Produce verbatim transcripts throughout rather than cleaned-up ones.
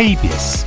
케이비에스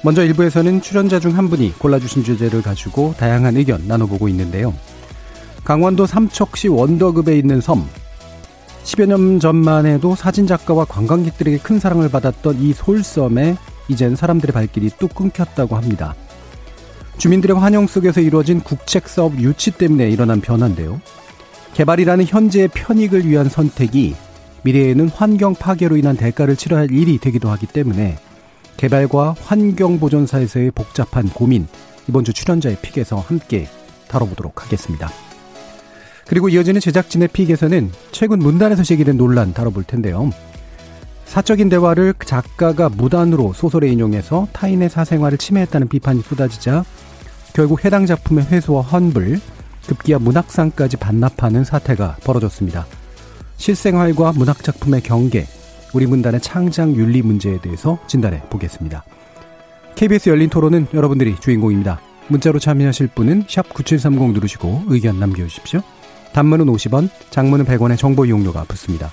먼저 일 부에서는 출연자 중 한 분이 골라주신 주제를 가지고 다양한 의견 나눠보고 있는데요. 강원도 삼척시 원덕읍에 있는 섬. 십여 년 전만 해도 사진작가와 관광객들에게 큰 사랑을 받았던 이 솔섬에 이젠 사람들의 발길이 뚝 끊겼다고 합니다. 주민들의 환영 속에서 이루어진 국책사업 유치 때문에 일어난 변화인데요. 개발이라는 현재의 편익을 위한 선택이 미래에는 환경 파괴로 인한 대가를 치러야 할 일이 되기도 하기 때문에 개발과 환경보존사에서의 복잡한 고민, 이번 주 출연자의 픽에서 함께 다뤄보도록 하겠습니다. 그리고 이어지는 제작진의 픽에서는 최근 문단에서 제기된 논란 다뤄볼 텐데요. 사적인 대화를 작가가 무단으로 소설에 인용해서 타인의 사생활을 침해했다는 비판이 쏟아지자 결국 해당 작품의 회수와 환불, 급기야 문학상까지 반납하는 사태가 벌어졌습니다. 실생활과 문학작품의 경계, 우리 문단의 창작 윤리 문제에 대해서 진단해 보겠습니다. 케이비에스 열린 토론은 여러분들이 주인공입니다. 문자로 참여하실 분은 샵 구칠삼공 누르시고 의견 남겨주십시오. 단문은 오십 원, 장문은 백 원의 정보 이용료가 붙습니다.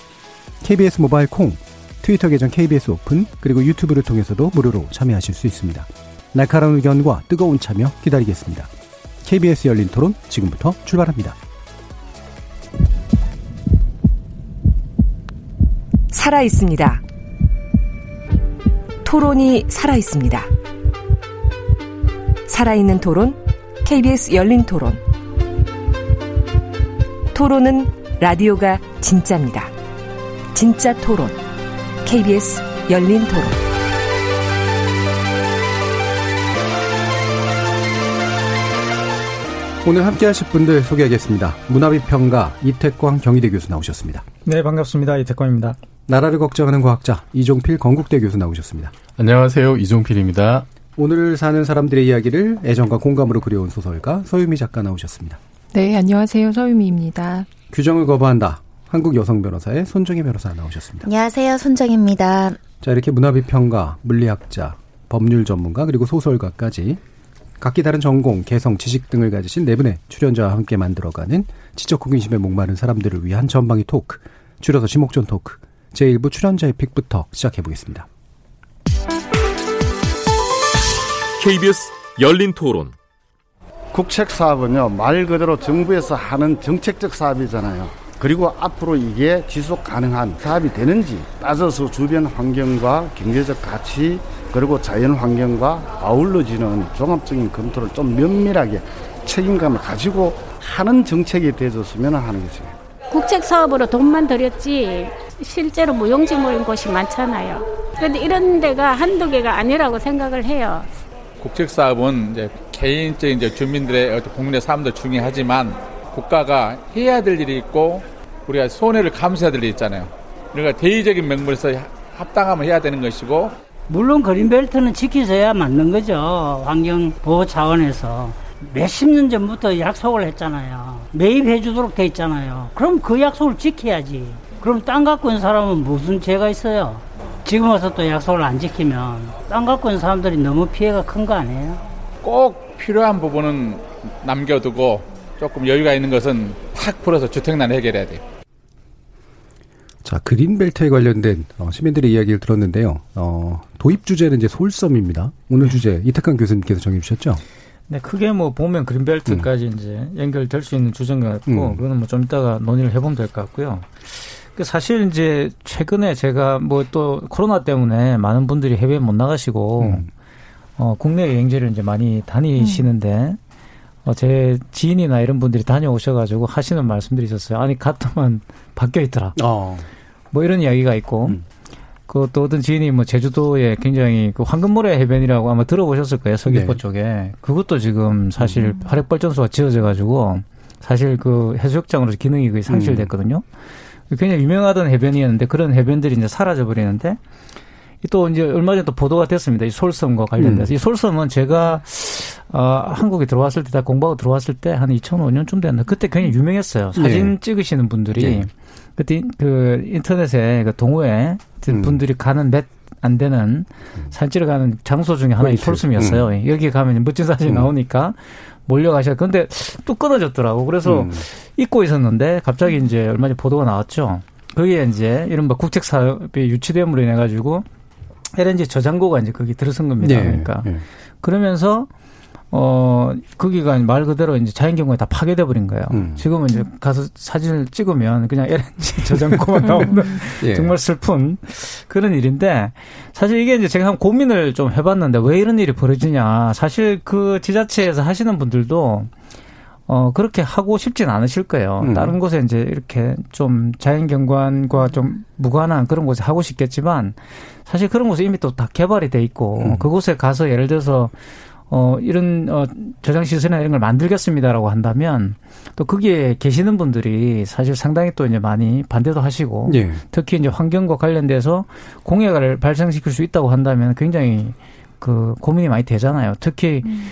케이비에스 모바일 콩, 트위터 계정 케이비에스 오픈, 그리고 유튜브를 통해서도 무료로 참여하실 수 있습니다. 날카로운 의견과 뜨거운 참여 기다리겠습니다. 케이비에스 열린 토론 지금부터 출발합니다. 살아 있습니다. 토론이 살아 있습니다. 살아있는 토론, 케이비에스 열린 토론. 토론은 라디오가 진짜입니다. 진짜 토론, 케이비에스 열린 토론. 오늘 함께 하실 분들 소개하겠습니다. 문화비평가 이택광 경희대 교수 나오셨습니다. 네, 반갑습니다. 이택광입니다. 나라를 걱정하는 과학자 이종필 건국대 교수 나오셨습니다. 안녕하세요. 이종필입니다. 오늘 사는 사람들의 이야기를 애정과 공감으로 그려온 소설가 서유미 작가 나오셨습니다. 네, 안녕하세요. 서유미입니다. 규정을 거부한다. 한국 여성 변호사의 손정희 변호사 나오셨습니다. 안녕하세요. 손정희입니다. 자, 이렇게 문화비평가, 물리학자, 법률 전문가, 그리고 소설가까지 각기 다른 전공, 개성, 지식 등을 가지신 네 분의 출연자와 함께 만들어가는 지적 호기심에 목마른 사람들을 위한 전방위 토크, 줄여서 지목전 토크. 제일부 출연자의 픽부터 시작해보겠습니다. 케이비에스 열린토론. 국책사업은요, 말 그대로 정부에서 하는 정책적 사업이잖아요. 그리고 앞으로 이게 지속 가능한 사업이 되는지 따져서 주변 환경과 경제적 가치, 그리고 자연 환경과 아울러지는 종합적인 검토를 좀 면밀하게 책임감을 가지고 하는 정책이 되어줬으면 하는 거죠. 국책사업으로 돈만 들였지 실제로 무용지물인 곳이 많잖아요. 그런데 이런 데가 한두 개가 아니라고 생각을 해요. 국책사업은 이제 개인적인 이제 주민들의 국민의 삶도 중요하지만 국가가 해야 될 일이 있고 우리가 손해를 감수해야 될 일이 있잖아요. 그러니까 대의적인 명분에서 합당하면 해야 되는 것이고, 물론 그린벨트는 지켜져야 맞는 거죠. 환경보호 차원에서 몇십 년 전부터 약속을 했잖아요. 매입해 주도록 돼 있잖아요. 그럼 그 약속을 지켜야지. 그럼 땅 갖고 있는 사람은 무슨 죄가 있어요? 지금 와서 또 약속을 안 지키면 땅 갖고 있는 사람들이 너무 피해가 큰 거 아니에요? 꼭 필요한 부분은 남겨두고 조금 여유가 있는 것은 탁 풀어서 주택난을 해결해야 돼요. 자, 그린벨트에 관련된 시민들의 이야기를 들었는데요. 어, 도입 주제는 이제 솔섬입니다. 오늘 주제 이택광 교수님께서 정해주셨죠? 네, 크게 뭐 보면 그린벨트까지 음. 이제 연결될 수 있는 주제인 것 같고, 음. 그거는 뭐 좀 이따가 논의를 해보면 될 것 같고요. 사실 이제 최근에 제가 뭐 또 코로나 때문에 많은 분들이 해외에 못 나가시고 음. 어, 국내 여행지를 이제 많이 다니시는데 음. 어, 제 지인이나 이런 분들이 다녀오셔가지고 하시는 말씀들이 있었어요. 아니, 갔더만 바뀌어 있더라. 어. 뭐 이런 이야기가 있고 음. 그 또 어떤 지인이 뭐 제주도에 굉장히 그 황금모래 해변이라고 아마 들어보셨을 거예요. 서귀포 네. 쪽에. 그것도 지금 사실 음. 화력발전소가 지어져가지고 사실 그 해수욕장으로 기능이 거의 상실됐거든요. 음. 굉장히 유명하던 해변이었는데 그런 해변들이 이제 사라져버리는데 또 이제 얼마 전에 또 보도가 됐습니다. 이 솔섬과 관련돼서. 음. 이 솔섬은 제가 어, 한국에 들어왔을 때, 다 공부하고 들어왔을 때 한 이천오 년쯤 됐나? 그때 굉장히 유명했어요. 사진 네. 찍으시는 분들이. 네. 그때 그 인터넷에 그 동호회 분들이 음. 가는 몇 안 되는 사진 찍으러 가는 장소 중에 하나의 솔섬이었어요. 음. 여기 가면 멋진 사진이 음. 나오니까 몰려가셨. 근데 또 끊어졌더라고. 그래서 음. 잊고 있었는데 갑자기 이제 얼마 전에 보도가 나왔죠. 거기에 이제 이른바 국책 사업이 유치됨으로 인해 가지고 엘엔지 저장고가 이제 거기 들어선 겁니다. 네. 그러니까 네. 그러면서 어 거기가 말 그대로 이제 자연경관이 다 파괴돼 버린 거예요. 음. 지금은 이제 가서 사진을 찍으면 그냥 엘엔지 저장고만 나오는 예. 정말 슬픈 그런 일인데, 사실 이게 이제 제가 한 고민을 좀 해봤는데 왜 이런 일이 벌어지냐. 사실 그 지자체에서 하시는 분들도 어 그렇게 하고 싶진 않으실 거예요. 음. 다른 곳에 이제 이렇게 좀 자연경관과 좀 무관한 그런 곳에 하고 싶겠지만, 사실 그런 곳에 이미 또 다 개발이 돼 있고 음. 그곳에 가서 예를 들어서 어, 이런, 어, 저장시설이나 이런 걸 만들겠습니다라고 한다면, 또 거기에 계시는 분들이 사실 상당히 또 이제 많이 반대도 하시고, 예. 특히 이제 환경과 관련돼서 공해를 발생시킬 수 있다고 한다면 굉장히 그 고민이 많이 되잖아요. 특히 음.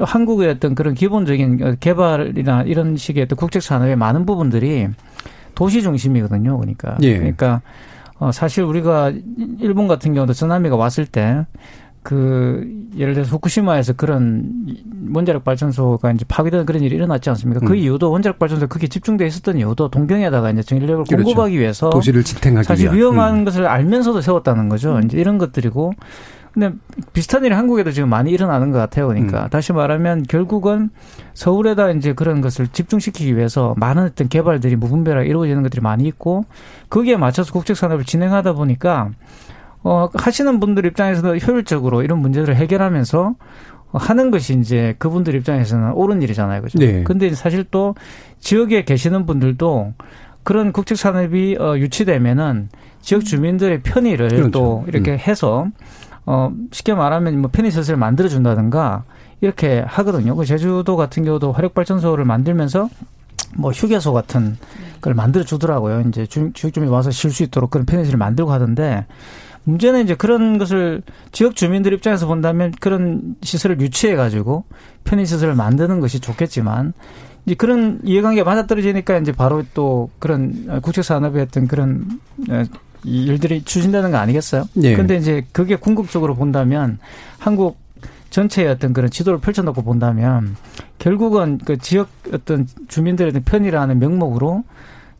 한국의 어떤 그런 기본적인 개발이나 이런 식의 또 국책산업의 많은 부분들이 도시 중심이거든요. 그러니까. 예. 그러니까, 어, 사실 우리가 일본 같은 경우도 쓰나미가 왔을 때, 그, 예를 들어서 후쿠시마에서 그런 원자력 발전소가 이제 파괴되는 그런 일이 일어났지 않습니까? 그 음. 이유도 원자력 발전소 거기에 집중되어 있었던 이유도 동경에다가 이제 전력을 그렇죠. 공급하기 위해서 도시를 지탱하기 사실 위한. 위험한 음. 것을 알면서도 세웠다는 거죠. 음. 이제 이런 것들이고. 근데 비슷한 일이 한국에도 지금 많이 일어나는 것 같아요. 그러니까 음. 다시 말하면 결국은 서울에다 이제 그런 것을 집중시키기 위해서 많은 어떤 개발들이 무분별하게 이루어지는 것들이 많이 있고, 거기에 맞춰서 국책 산업을 진행하다 보니까 어, 하시는 분들 입장에서는 효율적으로 이런 문제들을 해결하면서 하는 것이 이제 그분들 입장에서는 옳은 일이잖아요. 그죠? 네. 근데 사실 또 지역에 계시는 분들도 그런 국책 산업이 어, 유치되면은 지역 주민들의 편의를 그렇죠. 또 이렇게 음. 해서 어, 쉽게 말하면 뭐 편의시설을 만들어준다든가 이렇게 하거든요. 그 제주도 같은 경우도 화력발전소를 만들면서 뭐 휴게소 같은 걸 만들어주더라고요. 이제 주, 지역 주민이 와서 쉴 수 있도록 그런 편의시설을 만들고 하던데, 문제는 이제 그런 것을 지역 주민들 입장에서 본다면 그런 시설을 유치해가지고 편의시설을 만드는 것이 좋겠지만, 이제 그런 이해관계가 맞아떨어지니까 이제 바로 또 그런 국책산업의 어떤 그런 일들이 추진되는 거 아니겠어요? 네. 근데 이제 그게 궁극적으로 본다면 한국 전체의 어떤 그런 지도를 펼쳐놓고 본다면 결국은 그 지역 어떤 주민들의 편의라는 명목으로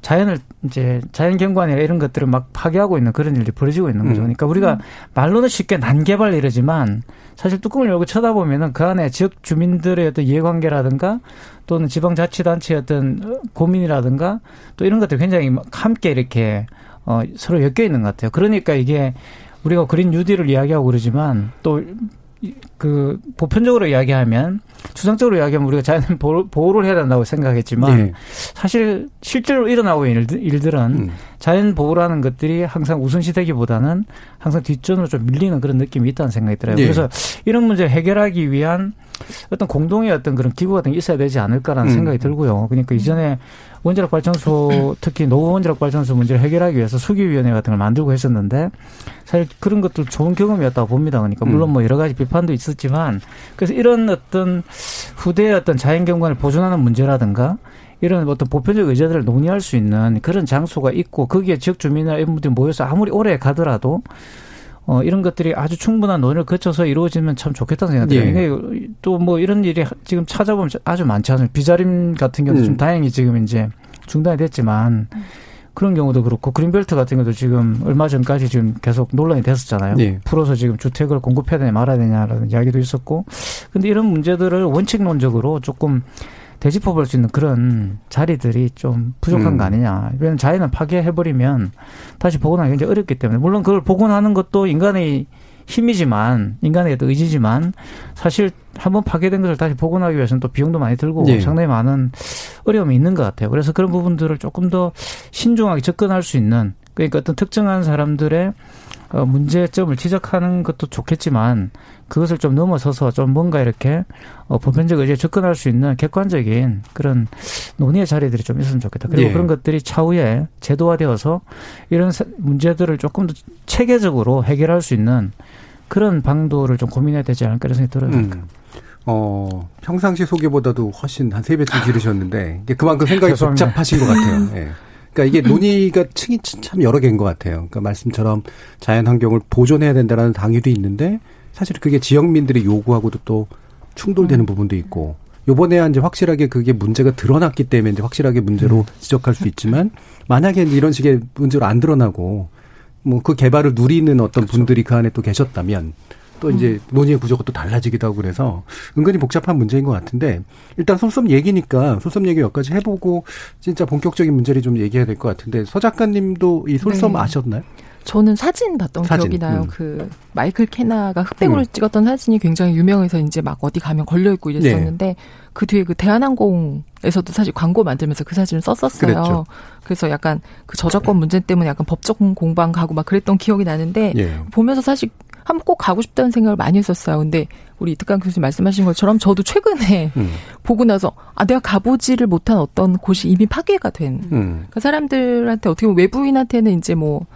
자연을 이제 자연 경관이나 이런 것들을 막 파괴하고 있는 그런 일이 벌어지고 있는 거죠. 그러니까 우리가 말로는 쉽게 난개발 이러지만 사실 뚜껑을 열고 쳐다보면은 그 안에 지역 주민들의 어떤 이해관계라든가 또는 지방자치단체의 어떤 고민이라든가 또 이런 것들 굉장히 함께 이렇게 어 서로 엮여 있는 것 같아요. 그러니까 이게 우리가 그린 뉴딜을 이야기하고 그러지만 또 그 보편적으로 이야기하면, 추상적으로 이야기하면 우리가 자연 보호를 해야 된다고 생각했지만 네. 사실 실제로 일어나고 있는 일들은 음. 자연 보호라는 것들이 항상 우선시되기보다는 항상 뒷전으로 좀 밀리는 그런 느낌이 있다는 생각이 들어요. 네. 그래서 이런 문제를 해결하기 위한 어떤 공동의 어떤 그런 기구 같은 게 있어야 되지 않을까라는 음. 생각이 들고요. 그러니까 이전에 원자력 발전소, 특히 노후 원자력 발전소 문제를 해결하기 위해서 수기위원회 같은 걸 만들고 했었는데, 사실 그런 것도 좋은 경험이었다고 봅니다. 그러니까 물론 뭐 여러 가지 비판도 있었지만, 그래서 이런 어떤 후대의 어떤 자연경관을 보존하는 문제라든가 이런 어떤 보편적 의제들을 논의할 수 있는 그런 장소가 있고, 거기에 지역 주민이나 이런 분들이 모여서 아무리 오래 가더라도 어, 이런 것들이 아주 충분한 논의를 거쳐서 이루어지면 참 좋겠다는 생각이 들어요. 예. 또 뭐 이런 일이 지금 찾아보면 아주 많지 않아요. 비자림 같은 경우도 음. 좀 다행히 지금 이제 중단이 됐지만 그런 경우도 그렇고, 그린벨트 같은 경우도 지금 얼마 전까지 지금 계속 논란이 됐었잖아요. 예. 풀어서 지금 주택을 공급해야 되냐 말아야 되냐라는 이야기도 있었고. 근데 이런 문제들을 원칙론적으로 조금 되짚어볼 수 있는 그런 자리들이 좀 부족한 음. 거 아니냐. 왜냐하면 자연을 파괴해버리면 다시 복원하기 굉장히 어렵기 때문에, 물론 그걸 복원하는 것도 인간의 힘이지만, 인간의 의지지만, 사실 한번 파괴된 것을 다시 복원하기 위해서는 또 비용도 많이 들고 네. 상당히 많은 어려움이 있는 것 같아요. 그래서 그런 부분들을 조금 더 신중하게 접근할 수 있는, 그러니까 어떤 특정한 사람들의 문제점을 지적하는 것도 좋겠지만 그것을 좀 넘어서서 좀 뭔가 이렇게 보편적 의지에 접근할 수 있는 객관적인 그런 논의의 자리들이 좀 있으면 좋겠다. 그리고 네. 그런 것들이 차후에 제도화되어서 이런 문제들을 조금 더 체계적으로 해결할 수 있는 그런 방도를 좀 고민해야 되지 않을까 이런 생각이 들어요. 음. 어, 평상시 소개보다도 훨씬 한 세 배쯤 길으셨는데 그만큼 생각이 죄송합니다. 복잡하신 것 같아요. 예. 그러니까 이게 논의가 층이 참 여러 개인 것 같아요. 그러니까 말씀처럼 자연환경을 보존해야 된다라는 당위도 있는데 사실 그게 지역민들이 요구하고도 또 충돌되는 음. 부분도 있고 요번에야 이제 확실하게 그게 문제가 드러났기 때문에 이제 확실하게 문제로 음. 지적할 수 있지만 만약에 이런 식의 문제로 안 드러나고 뭐 그 개발을 누리는 어떤 그렇죠. 분들이 그 안에 또 계셨다면 또 음. 이제 논의의 구조가 또 달라지기도 하고 그래서 은근히 복잡한 문제인 것 같은데 일단 솔섬 얘기니까 솔섬 얘기 몇 가지 해보고 진짜 본격적인 문제를 좀 얘기해야 될 것 같은데 서 작가님도 이 솔섬 네. 아셨나요? 저는 사진 봤던 사진. 기억이 나요. 음. 그 마이클 케나가 흑백으로 음. 찍었던 사진이 굉장히 유명해서 이제 막 어디 가면 걸려있고 이랬었는데 네. 그 뒤에 그 대한항공에서도 사실 광고 만들면서 그 사진을 썼었어요. 그랬죠. 그래서 약간 그 저작권 문제 때문에 약간 법적 공방 가고 막 그랬던 기억이 나는데 예. 보면서 사실 한번 꼭 가고 싶다는 생각을 많이 했었어요. 근데 우리 이택광 교수님 말씀하신 것처럼 저도 최근에 음. 보고 나서 아 내가 가보지를 못한 어떤 곳이 이미 파괴가 된 음. 그러니까 사람들한테 어떻게 보면 외부인한테는 이제 뭐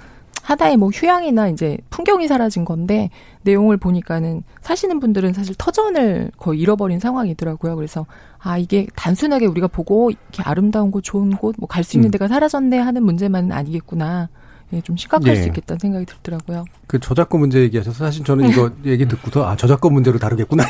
하다의 뭐 휴양이나 이제 풍경이 사라진 건데 내용을 보니까는 사시는 분들은 사실 터전을 거의 잃어버린 상황이더라고요. 그래서 아 이게 단순하게 우리가 보고 이렇게 아름다운 곳, 좋은 곳, 뭐 갈 수 있는 음. 데가 사라졌네 하는 문제만은 아니겠구나. 예, 좀 심각할 예. 수 있겠다는 생각이 들더라고요. 그 저작권 문제 얘기하셔서 사실 저는 이거 얘기 듣고서 아 저작권 문제로 다루겠구나.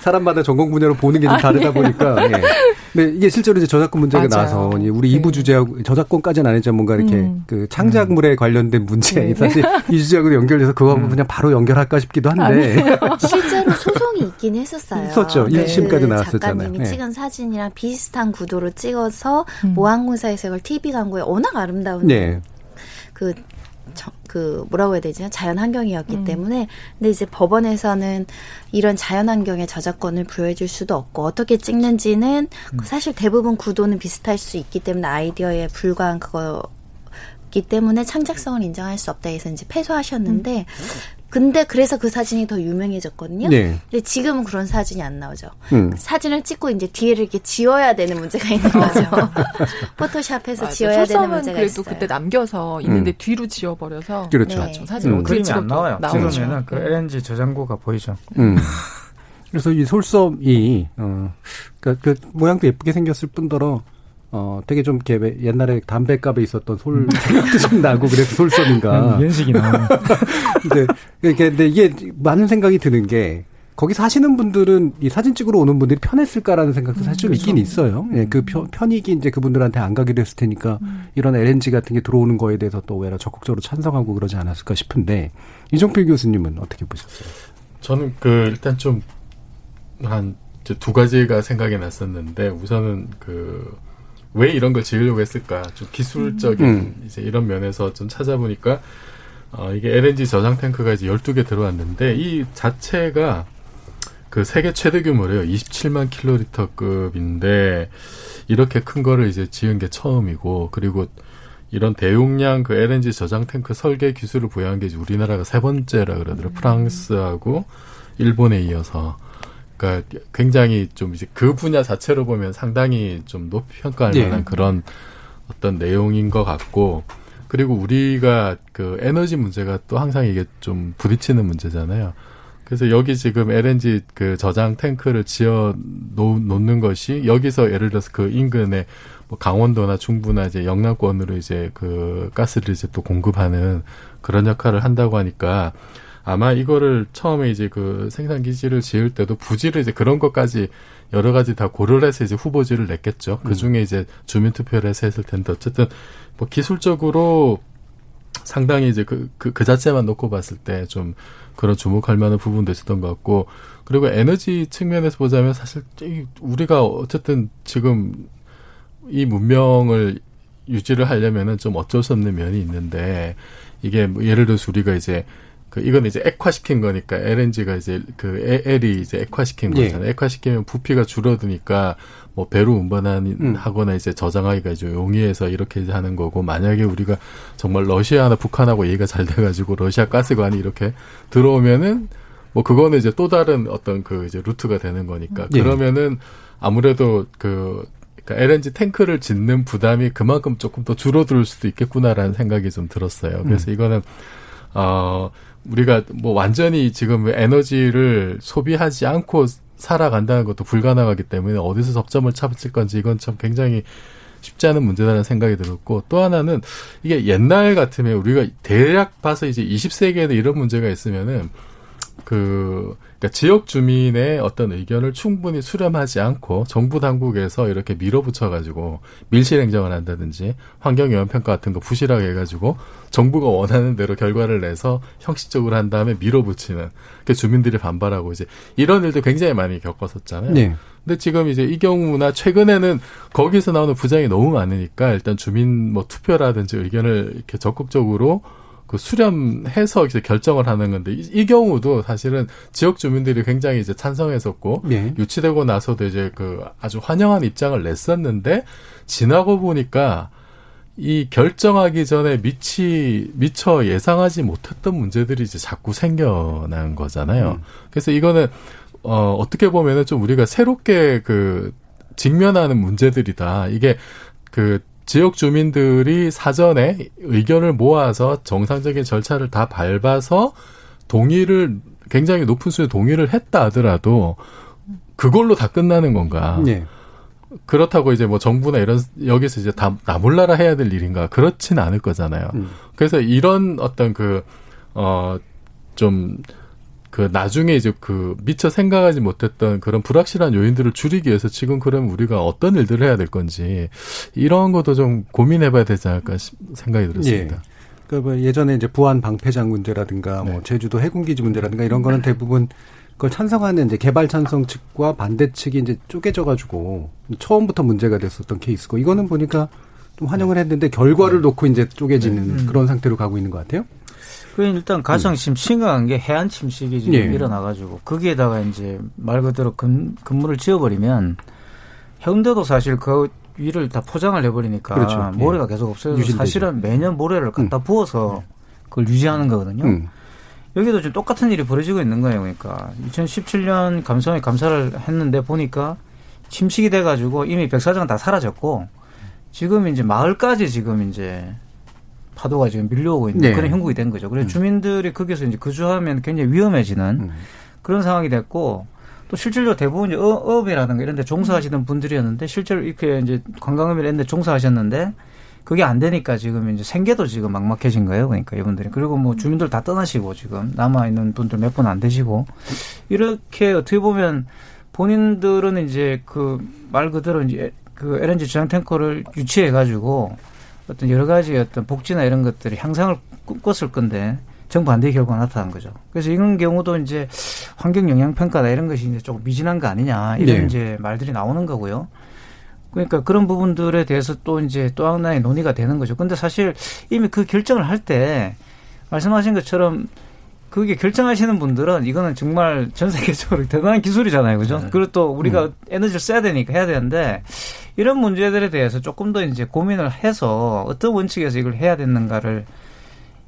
사람마다 전공 분야로 보는 게 좀 다르다 보니까. 예. 근데 이게 실제로 이제 저작권 문제가 나서 우리 네. 이 부 주제하고 저작권까지는 아니지만 뭔가 이렇게 음. 그 창작물에 음. 관련된 문제 네. 사실 이 주제하고 연결돼서 그거하고 음. 그냥 바로 연결할까 싶기도 한데. 실제로 소송이 있긴 했었어요. 있었죠. 네. 일 심까지 그 나왔었잖아요. 작가님이 네. 찍은 사진이랑 비슷한 구도로 찍어서 음. 모항공사에서 이걸 티비 광고에 워낙 아름다운. 네. 그, 저, 그 뭐라고 해야 되지? 자연환경이었기 음. 때문에 근데 이제 법원에서는 이런 자연환경에 저작권을 부여해줄 수도 없고 어떻게 찍는지는 음. 사실 대부분 구도는 비슷할 수 있기 때문에 아이디어에 불과한 그거기 때문에 창작성을 인정할 수 없다 해서 이제 패소하셨는데 음. 근데 그래서 그 사진이 더 유명해졌거든요. 네. 근데 지금은 그런 사진이 안 나오죠. 음. 사진을 찍고 이제 뒤에를 이렇게 지워야 되는 문제가 있는 거죠. 포토샵에서 맞아. 지워야 되는 문제가 그래도 있어요. 그래도 그때 남겨서 있는데 음. 뒤로 지워버려서. 그렇죠. 네. 맞죠. 사진은 음. 그림이 안 나와요. 지금에는 그 엘엔지 저장고가 보이죠. 음. 그래서 이 솔섬이 어, 그러니까 그 모양도 예쁘게 생겼을 뿐더러 어, 되게 좀 이렇게 옛날에 담배값에 있었던 솔 생각도 좀 나고 그래서 솔섬인가. 연식이나. 이제 이렇게 근데 이게 많은 생각이 드는 게 거기 사시는 분들은 이 사진 찍으러 오는 분들이 편했을까라는 생각도 사실 좀 그렇죠. 있긴 있어요. 예, 그 편, 편익이 이제 그분들한테 안 가기도 했을 테니까 음. 이런 엘엔지 같은 게 들어오는 거에 대해서 또 외라 적극적으로 찬성하고 그러지 않았을까 싶은데 이종필 교수님은 어떻게 보셨어요? 저는 그 일단 좀 한 두 가지가 생각이 났었는데 우선은 그 왜 이런 걸 지으려고 했을까? 좀 기술적인, 음. 이제 이런 면에서 좀 찾아보니까, 어, 이게 엘엔지 저장 탱크가 이제 열두 개 들어왔는데, 이 자체가 그 세계 최대 규모래요. 이십칠만 킬로리터급인데, 이렇게 큰 거를 이제 지은 게 처음이고, 그리고 이런 대용량 그 엘엔지 저장 탱크 설계 기술을 보유한 게 이제 우리나라가 세 번째라 그러더라고요. 음. 프랑스하고 일본에 이어서. 그러니까 굉장히 좀 이제 그 분야 자체로 보면 상당히 좀 높이 평가할 네. 만한 그런 어떤 내용인 것 같고 그리고 우리가 그 에너지 문제가 또 항상 이게 좀 부딪히는 문제잖아요. 그래서 여기 지금 엘엔지 그 저장 탱크를 지어 놓는 것이 여기서 예를 들어서 그 인근에 뭐 강원도나 중부나 이제 영남권으로 이제 그 가스를 이제 또 공급하는 그런 역할을 한다고 하니까 아마 이거를 처음에 이제 그 생산 기지를 지을 때도 부지를 이제 그런 것까지 여러 가지 다 고려를 해서 이제 후보지를 냈겠죠. 그 중에 이제 주민 투표를 해서 했을 텐데 어쨌든 뭐 기술적으로 상당히 이제 그, 그, 그 자체만 놓고 봤을 때 좀 그런 주목할 만한 부분도 있었던 것 같고 그리고 에너지 측면에서 보자면 사실 우리가 어쨌든 지금 이 문명을 유지를 하려면은 좀 어쩔 수 없는 면이 있는데 이게 뭐 예를 들어서 우리가 이제 그 이건 이제 액화시킨 거니까 엘엔지가 이제 그 L이 이제 액화시킨 거잖아요. 예. 액화시키면 부피가 줄어드니까 뭐 배로 운반하거나 음. 이제 저장하기가 이제 용이해서 이렇게 이제 하는 거고 만약에 우리가 정말 러시아나 북한하고 얘기가 잘 돼가지고 러시아 가스관이 이렇게 들어오면은 뭐 그거는 이제 또 다른 어떤 그 이제 루트가 되는 거니까 예. 그러면은 아무래도 그 그러니까 엘엔지 탱크를 짓는 부담이 그만큼 조금 더 줄어들 수도 있겠구나라는 생각이 좀 들었어요. 그래서 음. 이거는 어. 우리가 뭐 완전히 지금 에너지를 소비하지 않고 살아간다는 것도 불가능하기 때문에 어디서 접점을 찾을 건지 이건 참 굉장히 쉽지 않은 문제라는 생각이 들었고, 또 하나는 이게 옛날 같으면 우리가 대략 봐서 이제 이십 세기에는 이런 문제가 있으면은 그 그러니까 지역 주민의 어떤 의견을 충분히 수렴하지 않고 정부 당국에서 이렇게 밀어붙여 가지고 밀실 행정을 한다든지 환경 영향 평가 같은 거 부실하게 해 가지고 정부가 원하는 대로 결과를 내서 형식적으로 한 다음에 밀어붙이는, 그 주민들이 반발하고 이제 이런 일도 굉장히 많이 겪었었잖아요. 네. 근데 지금 이제 이 경우나 최근에는 거기서 나오는 부작용이 너무 많으니까 일단 주민 뭐 투표라든지 의견을 이렇게 적극적으로 그 수렴해서 이제 결정을 하는 건데, 이, 이 경우도 사실은 지역 주민들이 굉장히 이제 찬성했었고, 네. 유치되고 나서도 이제 그 아주 환영한 입장을 냈었는데, 지나고 보니까 이 결정하기 전에 미치, 미처 예상하지 못했던 문제들이 이제 자꾸 생겨난 거잖아요. 음. 그래서 이거는, 어, 어떻게 보면은 좀 우리가 새롭게 그 직면하는 문제들이다. 이게 그, 지역 주민들이 사전에 의견을 모아서 정상적인 절차를 다 밟아서 동의를, 굉장히 높은 수의 동의를 했다 하더라도 그걸로 다 끝나는 건가? 네. 그렇다고 이제 뭐 정부나 이런 여기서 이제 다 나몰라라 해야 될 일인가? 그렇진 않을 거잖아요. 음. 그래서 이런 어떤 그 어 좀 그 나중에 이제 그 미처 생각하지 못했던 그런 불확실한 요인들을 줄이기 위해서 지금 그럼 우리가 어떤 일들을 해야 될 건지 이런 것도 좀 고민해봐야 되지 않을까 생각이 들었습니다. 예. 그러니까 뭐 예전에 이제 부안 방패장 문제라든가 네. 뭐 제주도 해군기지 문제라든가 이런 거는 대부분 그걸 찬성하는 이제 개발 찬성 측과 반대 측이 이제 쪼개져가지고 처음부터 문제가 됐었던 케이스고, 이거는 보니까 좀 환영을 했는데 결과를 네. 놓고 이제 쪼개지는 네. 그런 상태로 가고 있는 것 같아요. 그 일단 가장 지금 심각한 게 해안 침식이 지금 예. 일어나가지고 거기에다가 이제 말 그대로 건, 건물을 지어버리면 해운대도 사실 그 위를 다 포장을 해버리니까 그렇죠. 모래가 예. 계속 없어져서 유진되죠. 사실은 매년 모래를 갖다 음. 부어서 그걸 유지하는 거거든요. 음. 여기도 지금 똑같은 일이 벌어지고 있는 거예요. 그러니까 이천십칠 년 감사원이 감사를 했는데 보니까 침식이 돼가지고 이미 백사장은 다 사라졌고 지금 이제 마을까지 지금 이제 파도가 지금 밀려오고 있는 네. 그런 형국이 된 거죠. 그래서 음. 주민들이 거기서 이제 거주하면 굉장히 위험해지는 음. 그런 상황이 됐고, 또 실질적으로 대부분 이제 어업이라든가 이런 데 종사하시던 분들이었는데 실제로 이렇게 이제 관광업이나 이런 데 종사하셨는데 그게 안 되니까 지금 이제 생계도 지금 막막해진 거예요. 그러니까 이분들이. 그리고 뭐 주민들 다 떠나시고 지금 남아있는 분들 몇 분 안 되시고 이렇게 어떻게 보면 본인들은 이제 그 말 그대로 이제 그 엘엔지 저장 탱커를 유치해가지고 어떤 여러 가지 어떤 복지나 이런 것들이 향상을 꿈꿨을 건데 정반대의 결과가 나타난 거죠. 그래서 이런 경우도 이제 환경 영향 평가나 이런 것이 이제 조금 미진한 거 아니냐 이런 네. 이제 말들이 나오는 거고요. 그러니까 그런 부분들에 대해서 또 이제 또 하나의 논의가 되는 거죠. 근데 사실 이미 그 결정을 할 때 말씀하신 것처럼 그게 결정하시는 분들은 이거는 정말 전 세계적으로 대단한 기술이잖아요. 그죠? 네. 그리고 또 우리가 음. 에너지를 써야 되니까 해야 되는데 이런 문제들에 대해서 조금 더 이제 고민을 해서 어떤 원칙에서 이걸 해야 되는가를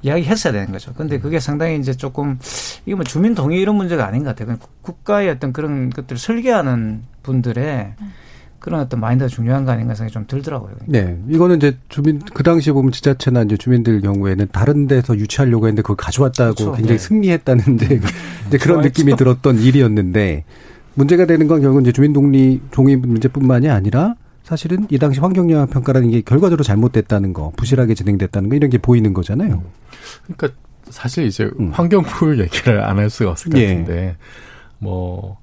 이야기했어야 되는 거죠. 근데 그게 상당히 이제 조금 이게 뭐 주민 동의 이런 문제가 아닌 것 같아요. 그냥 국가의 어떤 그런 것들을 설계하는 분들의 그런 어떤 마인드가 중요한 거 아닌가 생각이 좀 들더라고요. 그러니까. 네. 이거는 이제 주민, 그 당시에 보면 지자체나 이제 주민들 경우에는 다른 데서 유치하려고 했는데 그걸 가져왔다고 그렇죠. 굉장히 네. 승리했다는 이제 그런 느낌이 들었던 일이었는데, 문제가 되는 건 결국은 이제 주민 동의 동의 문제뿐만이 아니라 사실은 이 당시 환경영향평가라는 게 결과적으로 잘못됐다는 거, 부실하게 진행됐다는 거, 이런 게 보이는 거잖아요. 그러니까 사실 이제 음. 환경부를 얘기를 안 할 수가 없을 것 같은데, 예. 뭐,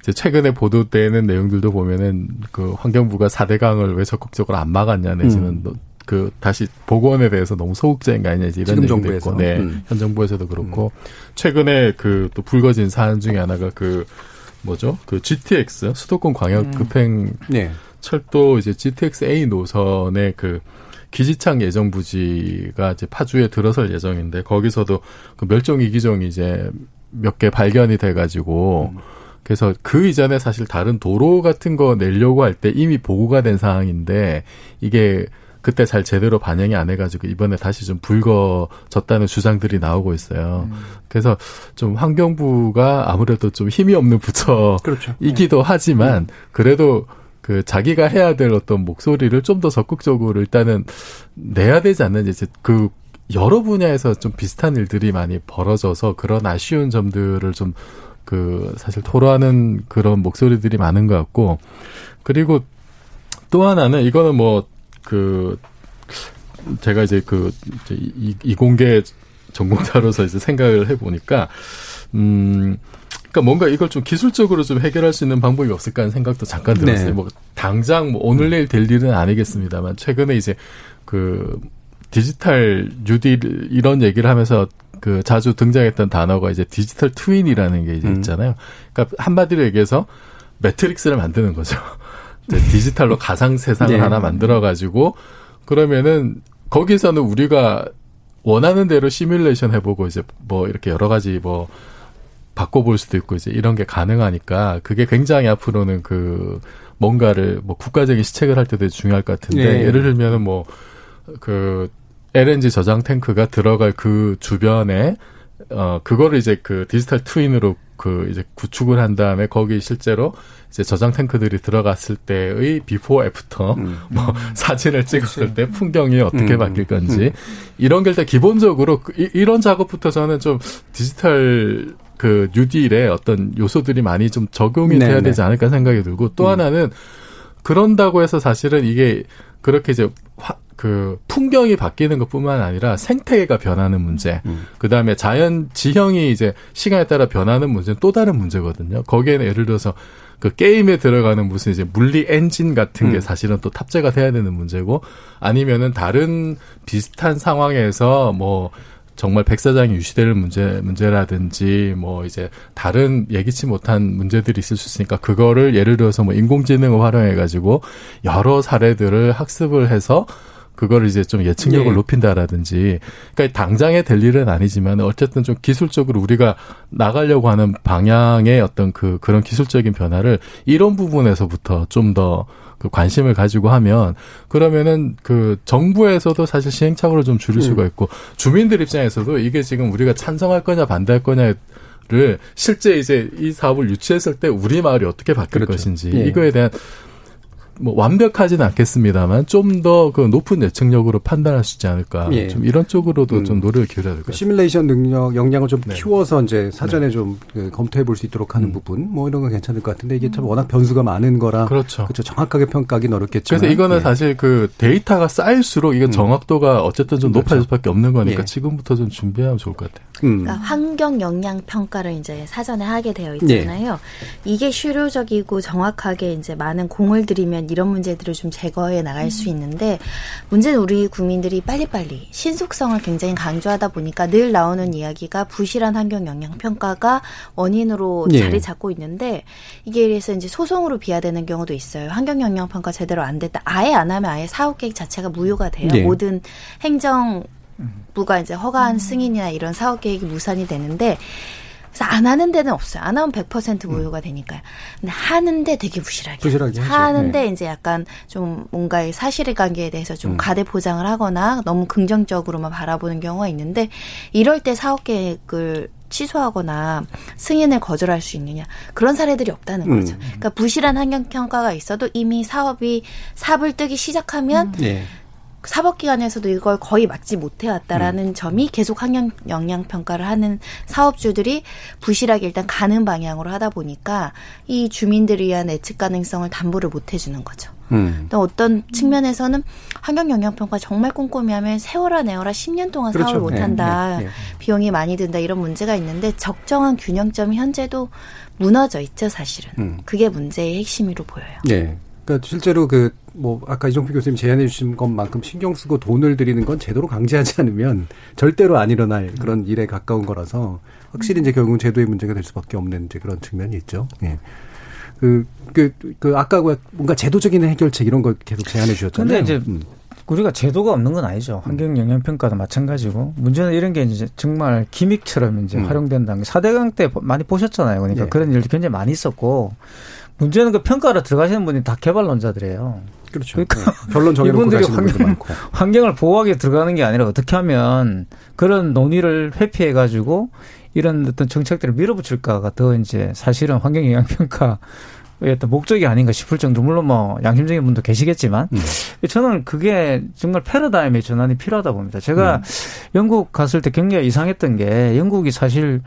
이제 최근에 보도되는 내용들도 보면은 그 환경부가 사대강을 왜 적극적으로 안 막았냐 내지는 음. 그 다시 복원에 대해서 너무 소극적인 거 아니냐 이제 이런 얘기도 있고, 네. 음. 현 정부에서도 그렇고, 음. 최근에 그 또 불거진 사안 중에 하나가 그 뭐죠? 그 지티엑스, 수도권 광역 급행 음. 네. 철도 이제 지티엑스 에이 노선의 그 기지창 예정 부지가 이제 파주에 들어설 예정인데 거기서도 그 멸종 이기종이 이제 몇 개 발견이 돼가지고 음. 그래서 그 이전에 사실 다른 도로 같은 거 내려고 할 때 이미 보고가 된 사항인데 이게 그때 잘 제대로 반영이 안 해가지고 이번에 다시 좀 불거졌다는 주장들이 나오고 있어요. 음. 그래서 좀 환경부가 아무래도 좀 힘이 없는 부처이기도 그렇죠. 네. 하지만 그래도 그 자기가 해야 될 어떤 목소리를 좀 더 적극적으로 일단은 내야 되지 않는지, 그 여러 분야에서 좀 비슷한 일들이 많이 벌어져서 그런 아쉬운 점들을 좀 그 사실 토로하는 그런 목소리들이 많은 것 같고, 그리고 또 하나는 이거는 뭐 그 제가 이제 그 이, 이공계 전공자로서 이제 생각을 해보니까 음. 그러니까 뭔가 이걸 좀 기술적으로 좀 해결할 수 있는 방법이 없을까 하는 생각도 잠깐 들었어요. 네. 뭐 당장 뭐 오늘 내일 될 일은 아니겠습니다만 최근에 이제 그 디지털 뉴딜 이런 얘기를 하면서 그 자주 등장했던 단어가 이제 디지털 트윈이라는 게 이제 있잖아요. 그러니까 한마디로 얘기해서 매트릭스를 만드는 거죠. 디지털로 가상 세상을 네. 하나 만들어 가지고 그러면은 거기서는 우리가 원하는 대로 시뮬레이션 해보고 이제 뭐 이렇게 여러 가지 뭐 바꿔볼 수도 있고 이제 이런 게 가능하니까 그게 굉장히 앞으로는 그 뭔가를 뭐 국가적인 시책을 할 때도 중요할 것 같은데 네. 예를 들면은 뭐 그 엘엔지 저장 탱크가 들어갈 그 주변에 어 그거를 이제 그 디지털 트윈으로 그 이제 구축을 한 다음에 거기 실제로 이제 저장 탱크들이 들어갔을 때의 비포 애프터 음. 뭐 사진을 찍었을 그치. 때 풍경이 어떻게 음. 바뀔 건지 음. 이런 게 일단 기본적으로 이, 이런 작업부터 저는 좀 디지털 그 뉴딜의 어떤 요소들이 많이 좀 적용이 네네. 돼야 되지 않을까 생각이 들고 또 음. 하나는 그런다고 해서 사실은 이게 그렇게 이제 화, 그 풍경이 바뀌는 것뿐만 아니라 생태계가 변하는 문제, 음. 그 다음에 자연 지형이 이제 시간에 따라 변하는 문제는 또 다른 문제거든요. 거기에는 예를 들어서 그 게임에 들어가는 무슨 이제 물리 엔진 같은 게 음. 사실은 또 탑재가 돼야 되는 문제고, 아니면은 다른 비슷한 상황에서 뭐 정말 백사장이 유시될 문제, 문제라든지, 뭐, 이제, 다른 예기치 못한 문제들이 있을 수 있으니까, 그거를 예를 들어서 뭐, 인공지능을 활용해가지고, 여러 사례들을 학습을 해서, 그거를 이제 좀 예측력을 네. 높인다라든지, 그러니까 당장에 될 일은 아니지만, 어쨌든 좀 기술적으로 우리가 나가려고 하는 방향의 어떤 그, 그런 기술적인 변화를, 이런 부분에서부터 좀 더, 그 관심을 가지고 하면 그러면은 그 정부에서도 사실 시행착오를 좀 줄일 수가 있고 주민들 입장에서도 이게 지금 우리가 찬성할 거냐 반대할 거냐를 실제 이제 이 사업을 유치했을 때 우리 마을이 어떻게 바뀔 그렇죠. 것인지 예. 이거에 대한 뭐 완벽하진 않겠습니다만 좀 더 그 높은 예측력으로 판단할 수 있지 않을까. 예. 좀 이런 쪽으로도 음. 좀 노력을 기울여야 될 것 같아요. 시뮬레이션 능력, 역량을 좀 네. 키워서 이제 사전에 네. 좀 검토해 볼 수 있도록 하는 음. 부분, 뭐 이런 건 괜찮을 것 같은데 이게 참 워낙 변수가 많은 거라. 그렇죠. 그렇죠. 정확하게 평가하기는 어렵겠지만. 그래서 이거는 예. 사실 그 데이터가 쌓일수록 이게 정확도가 어쨌든 좀 높아질 그렇죠. 수밖에 없는 거니까 예. 지금부터 좀 준비하면 좋을 것 같아요. 음. 그러니까 환경 영향 평가를 이제 사전에 하게 되어 있잖아요. 예. 이게 실효적이고 정확하게 이제 많은 공을 들이면 이런 문제들을 좀 제거해 나갈 수 있는데 문제는 우리 국민들이 빨리빨리 신속성을 굉장히 강조하다 보니까 늘 나오는 이야기가 부실한 환경 영향 평가가 원인으로 네. 자리 잡고 있는데 이게 그래서 이제 소송으로 비화되는 경우도 있어요. 환경 영향 평가 제대로 안 됐다. 아예 안 하면 아예 사업 계획 자체가 무효가 돼요. 네. 모든 행정부가 이제 허가한 승인이나 이런 사업 계획이 무산이 되는데 그래서 안 하는 데는 없어요. 안 하면 백 퍼센트 무효가 되니까요. 근데 하는데 되게 부실하게. 부실하게 하는데 네. 이제 약간 좀 뭔가의 사실관계에 대해서 좀 음. 과대 포장을 하거나 너무 긍정적으로만 바라보는 경우가 있는데 이럴 때 사업 계획을 취소하거나 승인을 거절할 수 있느냐. 그런 사례들이 없다는 거죠. 음. 그러니까 부실한 환경평가가 있어도 이미 사업이 삽을 뜨기 시작하면 음. 네. 사법기관에서도 이걸 거의 막지 못해왔다라는 음. 점이 계속 환경 영향 평가를 하는 사업주들이 부실하게 일단 가는 방향으로 하다 보니까 이 주민들을 위한 예측 가능성을 담보를 못 해주는 거죠. 음. 또 어떤 음. 측면에서는 환경 영향 평가 정말 꼼꼼히 하면 세월아 내월아 십 년 동안 그렇죠. 사업을 못한다. 네, 네, 네. 비용이 많이 든다. 이런 문제가 있는데 적정한 균형점이 현재도 무너져 있죠. 사실은. 음. 그게 문제의 핵심으로 보여요. 네. 그러니까 실제로 그 뭐 아까 이종필 교수님 제안해 주신 것만큼 신경 쓰고 돈을 들이는 건 제도로 강제하지 않으면 절대로 안 일어날 그런 일에 가까운 거라서 확실히 이제 결국은 제도의 문제가 될 수밖에 없는 이제 그런 측면이 있죠. 예. 그, 그, 그 아까 뭔가 제도적인 해결책 이런 거 계속 제안해 주셨잖아요. 근데 이제 음. 우리가 제도가 없는 건 아니죠. 환경 영향 평가도 마찬가지고 문제는 이런 게 이제 정말 기믹처럼 이제 음. 활용된다는 게 사대강 때 많이 보셨잖아요. 그러니까 예. 그런 일도 굉장히 많이 있었고. 문제는 그 평가로 들어가시는 분이 다 개발론자들이에요. 그렇죠. 그러니까 네. 결론 정해놓고 가시는 환경, 분도 많고. 환경을 보호하기 들어가는 게 아니라 어떻게 하면 그런 논의를 회피해가지고 이런 어떤 정책들을 밀어붙일까가 더 이제 사실은 환경 영향 평가 일단 목적이 아닌가 싶을 정도, 물론 뭐 양심적인 분도 계시겠지만 음. 저는 그게 정말 패러다임의 전환이 필요하다 봅니다. 제가 음. 영국 갔을 때 굉장히 이상했던 게, 영국이 사실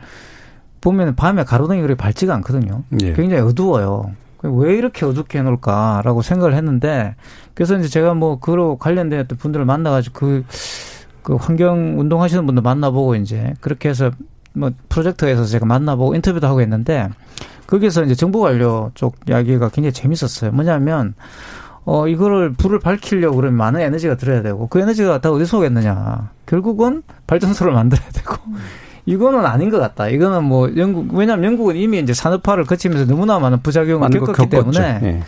보면 밤에 가로등이 그렇게 밝지가 않거든요. 예. 굉장히 어두워요. 왜 이렇게 어둡게 해놓을까라고 생각을 했는데, 그래서 이제 제가 뭐 그로 관련된 분들을 만나가지고 그, 그 환경 운동하시는 분들 만나보고 이제 그렇게 해서 뭐 프로젝트에서 제가 만나보고 인터뷰도 하고 했는데, 거기서 이제 정보 관료 쪽 이야기가 굉장히 재밌었어요. 뭐냐면, 어, 이거를 불을 밝히려고 그러면 많은 에너지가 들어야 되고, 그 에너지가 다 어디서 오겠느냐. 결국은 발전소를 만들어야 되고, 이거는 아닌 것 같다. 이거는 뭐 영국, 왜냐하면 영국은 이미 이제 산업화를 거치면서 너무나 많은 부작용을 겪었기 때문에 예.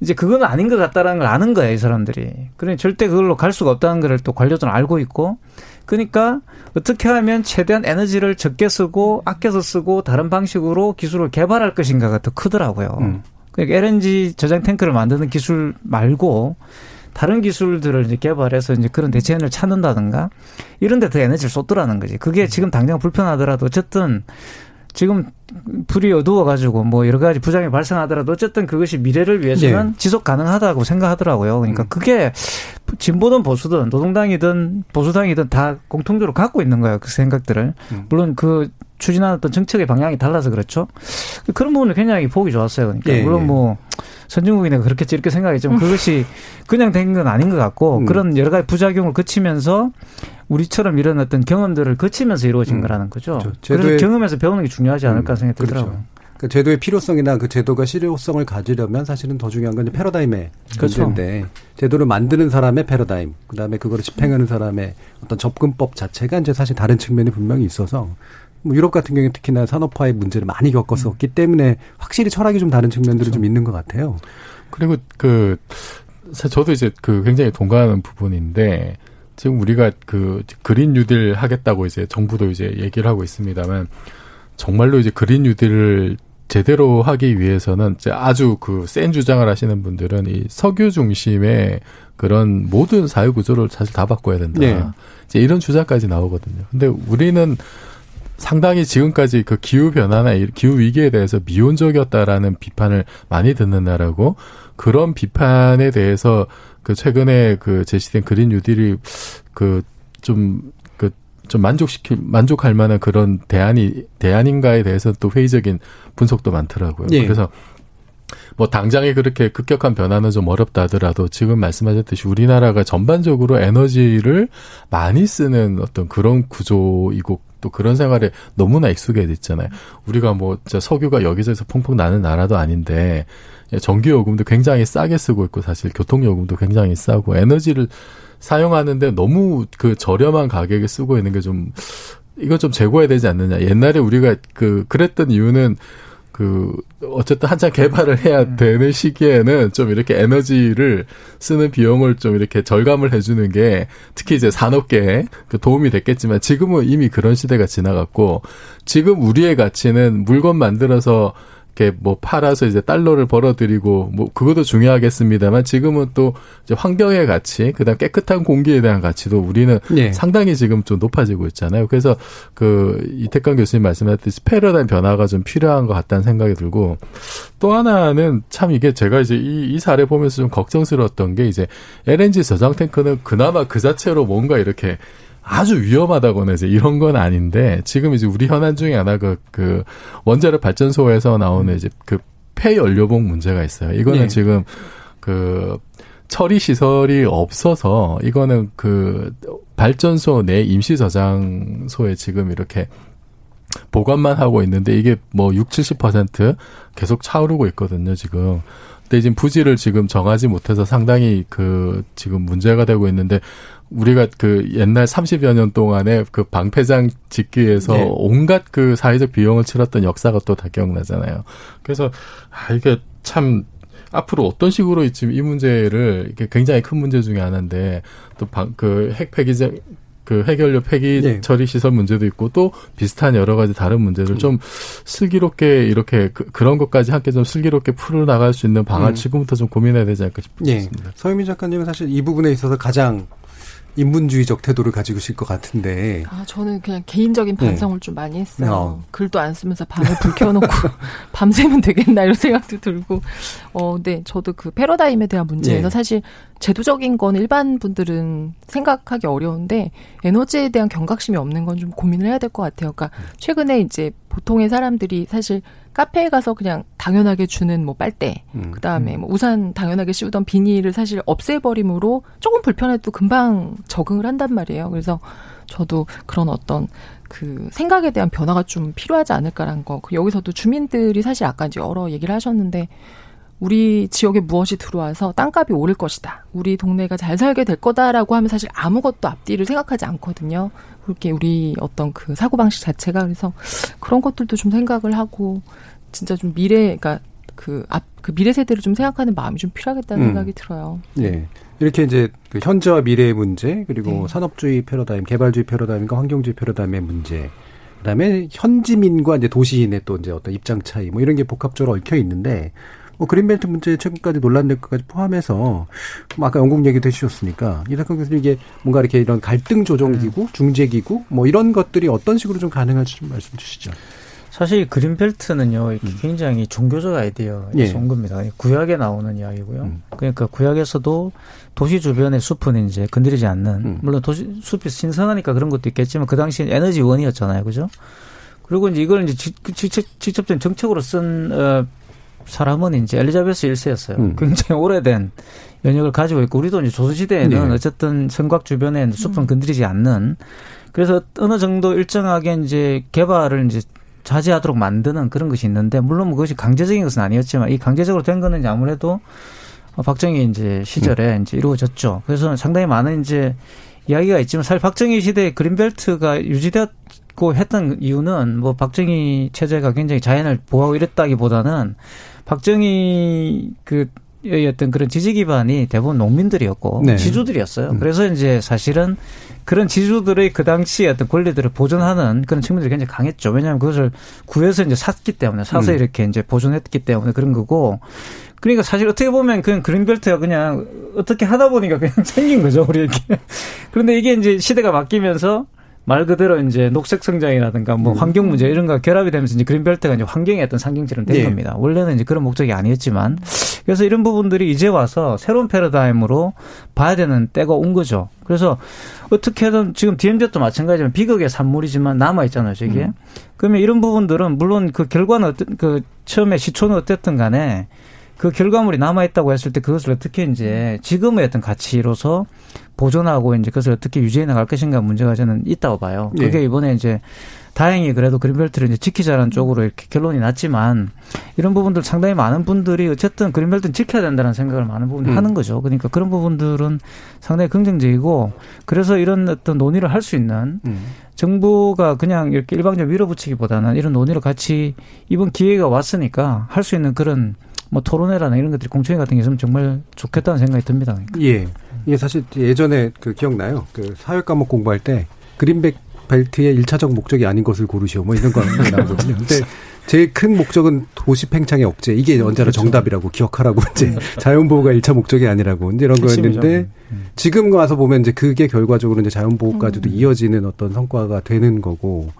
이제 그건 아닌 것 같다라는 걸 아는 거예요, 이 사람들이. 그러니 절대 그걸로 갈 수가 없다는 걸 또 관료들은 알고 있고, 그러니까 어떻게 하면 최대한 에너지를 적게 쓰고 아껴서 쓰고 다른 방식으로 기술을 개발할 것인가가 더 크더라고요. 음. 그러니까 엘엔지 저장 탱크를 만드는 기술 말고 다른 기술들을 이제 개발해서 이제 그런 대체연을 찾는다든가 이런 데 더 에너지를 쏟더라는 거지. 그게 지금 당장 불편하더라도 어쨌든 지금 불이 어두워가지고 뭐 여러 가지 부작용이 발생하더라도 어쨌든 그것이 미래를 위해서는 네. 지속 가능하다고 생각하더라고요. 그러니까 그게 진보든 보수든 노동당이든 보수당이든 다 공통적으로 갖고 있는 거예요, 그 생각들을. 물론 그 추진하는 어떤 정책의 방향이 달라서 그렇죠. 그런 부분을 굉장히 보기 좋았어요. 그러니까 예, 물론 예. 뭐 선진국이나 그렇겠지 이렇게 생각했지만 그것이 그냥 된 건 아닌 것 같고 음. 그런 여러 가지 부작용을 거치면서 우리처럼 이런 어떤 경험들을 거치면서 이루어진 음. 거라는 거죠. 그렇죠. 제도의, 그래서 경험에서 배우는 게 중요하지 않을까 음. 생각이 들더라고요. 그렇죠. 그러니까 제도의 필요성이나 그 제도가 실효성을 가지려면 사실은 더 중요한 건 패러다임의 그렇죠. 문제인데, 제도를 만드는 사람의 패러다임, 그다음에 그걸 집행하는 사람의 어떤 접근법 자체가 이제 사실 다른 측면이 분명히 있어서 뭐 유럽 같은 경우에 특히나 산업화의 문제를 많이 겪었었기 음. 때문에 확실히 철학이 좀 다른 측면들이 그렇죠. 좀 있는 것 같아요. 그리고 그 저도 이제 그 굉장히 동감하는 부분인데, 지금 우리가 그 그린 뉴딜 하겠다고 이제 정부도 이제 얘기를 하고 있습니다만, 정말로 이제 그린 뉴딜을 제대로 하기 위해서는 이제 아주 그 센 주장을 하시는 분들은 이 석유 중심의 그런 모든 사회 구조를 사실 다 바꿔야 된다. 네. 이제 이런 주장까지 나오거든요. 근데 우리는 상당히 지금까지 그 기후변화나 기후위기에 대해서 미온적이었다라는 비판을 많이 듣는 나라고, 그런 비판에 대해서 그 최근에 그 제시된 그린 뉴딜이 그 좀, 그 좀 만족시킬, 만족할 만한 그런 대안이, 대안인가에 대해서 또 회의적인 분석도 많더라고요. 예. 그래서 뭐 당장에 그렇게 급격한 변화는 좀 어렵다 하더라도 지금 말씀하셨듯이 우리나라가 전반적으로 에너지를 많이 쓰는 어떤 그런 구조이고 또 그런 생활에 너무나 익숙해 있잖아요. 우리가 뭐 진짜 석유가 여기저기서 펑펑 나는 나라도 아닌데 전기요금도 굉장히 싸게 쓰고 있고, 사실 교통요금도 굉장히 싸고, 에너지를 사용하는데 너무 그 저렴한 가격에 쓰고 있는 게 좀, 이건 좀 제고해야 되지 않느냐. 옛날에 우리가 그 그랬던 이유는 그 어쨌든 한참 개발을 해야 음. 되는 시기에는 좀 이렇게 에너지를 쓰는 비용을 좀 이렇게 절감을 해주는 게 특히 이제 산업계에 도움이 됐겠지만, 지금은 이미 그런 시대가 지나갔고, 지금 우리의 가치는 물건 만들어서 이렇게 뭐 팔아서 이제 달러를 벌어들이고 뭐 그것도 중요하겠습니다만, 지금은 또 이제 환경의 가치, 그다음 깨끗한 공기에 대한 가치도 우리는 네. 상당히 지금 좀 높아지고 있잖아요. 그래서 그 이택광 교수님 말씀하셨듯이 패러다임 변화가 좀 필요한 것 같다는 생각이 들고, 또 하나는 참 이게 제가 이제 이, 이 사례 보면서 좀 걱정스러웠던 게, 이제 엘엔지 저장 탱크는 그나마 그 자체로 뭔가 이렇게 아주 위험하다거나 이제 이런 건 아닌데, 지금 이제 우리 현안 중에 하나 그, 그 원자력 발전소에서 나오는 이제 그 폐연료봉 문제가 있어요. 이거는 네. 지금 그 처리 시설이 없어서 이거는 그 발전소 내 임시 저장소에 지금 이렇게 보관만 하고 있는데, 이게 뭐 육십, 칠십 퍼센트 계속 차오르고 있거든요, 지금. 근데 지금 부지를 지금 정하지 못해서 상당히 그 지금 문제가 되고 있는데, 우리가 그 옛날 삼십여 년 동안에 그 방패장 짓기 위해서 네. 온갖 그 사회적 비용을 치렀던 역사가 또 다 기억나잖아요. 그래서, 아, 이게 참, 앞으로 어떤 식으로 지금 이 문제를, 이게 굉장히 큰 문제 중에 하나인데, 또 방, 그 핵 폐기장, 그 핵연료 폐기 네. 처리 시설 문제도 있고, 또 비슷한 여러 가지 다른 문제를 음. 좀 슬기롭게 이렇게 그, 그런 것까지 함께 좀 슬기롭게 풀어나갈 수 있는 방안 음. 지금부터 좀 고민해야 되지 않을까 싶습니다. 네. 서유미 작가님은 사실 이 부분에 있어서 가장 인문주의적 태도를 가지고 있을 것 같은데. 아, 저는 그냥 개인적인 반성을 네. 좀 많이 했어요. 어. 글도 안 쓰면서 밤에 불 켜놓고 밤새면 되겠나 이런 생각도 들고. 어, 네, 저도 그 패러다임에 대한 문제에서 네. 사실 제도적인 건 일반 분들은 생각하기 어려운데 에너지에 대한 경각심이 없는 건 좀 고민을 해야 될 것 같아요. 그러니까 최근에 이제 보통의 사람들이 사실 카페에 가서 그냥 당연하게 주는 뭐 빨대, 음, 그다음에 음. 뭐 우산 당연하게 씌우던 비닐을 사실 없애버림으로 조금 불편해도 금방 적응을 한단 말이에요. 그래서 저도 그런 어떤 그 생각에 대한 변화가 좀 필요하지 않을까라는 거. 여기서도 주민들이 사실 아까 이제 여러 얘기를 하셨는데 우리 지역에 무엇이 들어와서 땅값이 오를 것이다. 우리 동네가 잘 살게 될 거다라고 하면 사실 아무것도 앞뒤를 생각하지 않거든요. 그렇게 우리 어떤 그 사고방식 자체가 그래서 그런 것들도 좀 생각을 하고 진짜 좀 미래, 그러니까 그 앞, 그 미래 세대를 좀 생각하는 마음이 좀 필요하겠다는 음. 생각이 들어요. 네. 이렇게 이제 그 현재와 미래의 문제, 그리고 네. 산업주의 패러다임, 개발주의 패러다임과 환경주의 패러다임의 문제, 그 다음에 현지민과 이제 도시인의 또 이제 어떤 입장 차이, 뭐 이런 게 복합적으로 얽혀 있는데 뭐 그린벨트 문제에 최근까지 논란될 것까지 포함해서 뭐 아까 영국 얘기도 해주셨으니까 이태광 교수님 이게 뭔가 이렇게 이런 갈등 조정기구, 음. 중재기구 뭐 이런 것들이 어떤 식으로 좀 가능할지 좀 말씀 주시죠. 사실 그린벨트는요 이렇게 음. 굉장히 종교적 아이디어에서 예. 온 겁니다. 구약에 나오는 이야기고요. 음. 그러니까 구약에서도 도시 주변의 숲은 이제 건드리지 않는 음. 물론 도시 숲이 신선하니까 그런 것도 있겠지만 그 당시엔 에너지원이었잖아요, 그죠? 그리고 이제 이걸 이제 직접 직접적인 정책으로 쓴 어, 사람은 이제 엘리자베스 일 세였어요. 음. 굉장히 오래된 연역을 가지고 있고 우리도 이제 조선시대에는 네. 어쨌든 성곽 주변에 숲은 음. 건드리지 않는 그래서 어느 정도 일정하게 이제 개발을 이제 자제하도록 만드는 그런 것이 있는데 물론 그것이 강제적인 것은 아니었지만 이 강제적으로 된 거는 이제 아무래도 박정희 이제 시절에 음. 이제 이루어졌죠. 그래서 상당히 많은 이제 이야기가 있지만 사실 박정희 시대에 그린벨트가 유지되었고 했던 이유는 뭐 박정희 체제가 굉장히 자연을 보호하고 이랬다기보다는 박정희 그 어떤 그런 지지 기반이 대부분 농민들이었고 네. 지주들이었어요. 음. 그래서 이제 사실은 그런 지주들의 그 당시의 어떤 권리들을 보존하는 그런 측면들이 굉장히 강했죠. 왜냐하면 그것을 구해서 이제 샀기 때문에 사서 음. 이렇게 이제 보존했기 때문에 그런 거고. 그러니까 사실 어떻게 보면 그냥 그린벨트가 그냥 어떻게 하다 보니까 그냥 생긴 거죠, 우리에게. 그런데 이게 이제 시대가 바뀌면서. 말 그대로 이제 녹색 성장이라든가 뭐 음. 환경 문제 이런 거 결합이 되면서 이제 그린벨트가 이제 환경의 어떤 상징처럼 된 예. 겁니다. 원래는 이제 그런 목적이 아니었지만 그래서 이런 부분들이 이제 와서 새로운 패러다임으로 봐야 되는 때가 온 거죠. 그래서 어떻게든 지금 디엠지도 마찬가지지만 비극의 산물이지만 남아 있잖아요, 저게. 음. 그러면 이런 부분들은 물론 그 결과는 어떤 그 처음에 시초는 어땠든 간에 그 결과물이 남아 있다고 했을 때 그것을 어떻게 이제 지금의 어떤 가치로서 보존하고 이제 그것을 어떻게 유지해 나갈 것인가 문제가 저는 있다고 봐요. 그게 네. 이번에 이제 다행히 그래도 그린벨트를 이제 지키자라는 쪽으로 이렇게 결론이 났지만 이런 부분들 상당히 많은 분들이 어쨌든 그린벨트는 지켜야 된다는 생각을 많은 부분들이 음. 하는 거죠. 그러니까 그런 부분들은 상당히 긍정적이고 그래서 이런 어떤 논의를 할 수 있는 음. 정부가 그냥 이렇게 일방적으로 밀어붙이기보다는 이런 논의를 같이 이번 기회가 왔으니까 할 수 있는 그런 뭐 토론회라나 이런 것들이 공청회 같은 게 있으면 정말 좋겠다는 생각이 듭니다. 그러니까. 예. 이게 사실 예전에 그 기억나요? 그 사회 과목 공부할 때 그린백 벨트의 일차적 목적이 아닌 것을 고르시오. 뭐 이런 거 나오거든요. 근데 제일 큰 목적은 도시 팽창의 억제. 이게 언제나 그렇죠. 정답이라고 기억하라고 이제 자연 보호가 일차 목적이 아니라고 이제 이런 거였는데 음. 지금 와서 보면 이제 그게 결과적으로 이제 자연 보호까지도 음. 이어지는 어떤 성과가 되는 거고.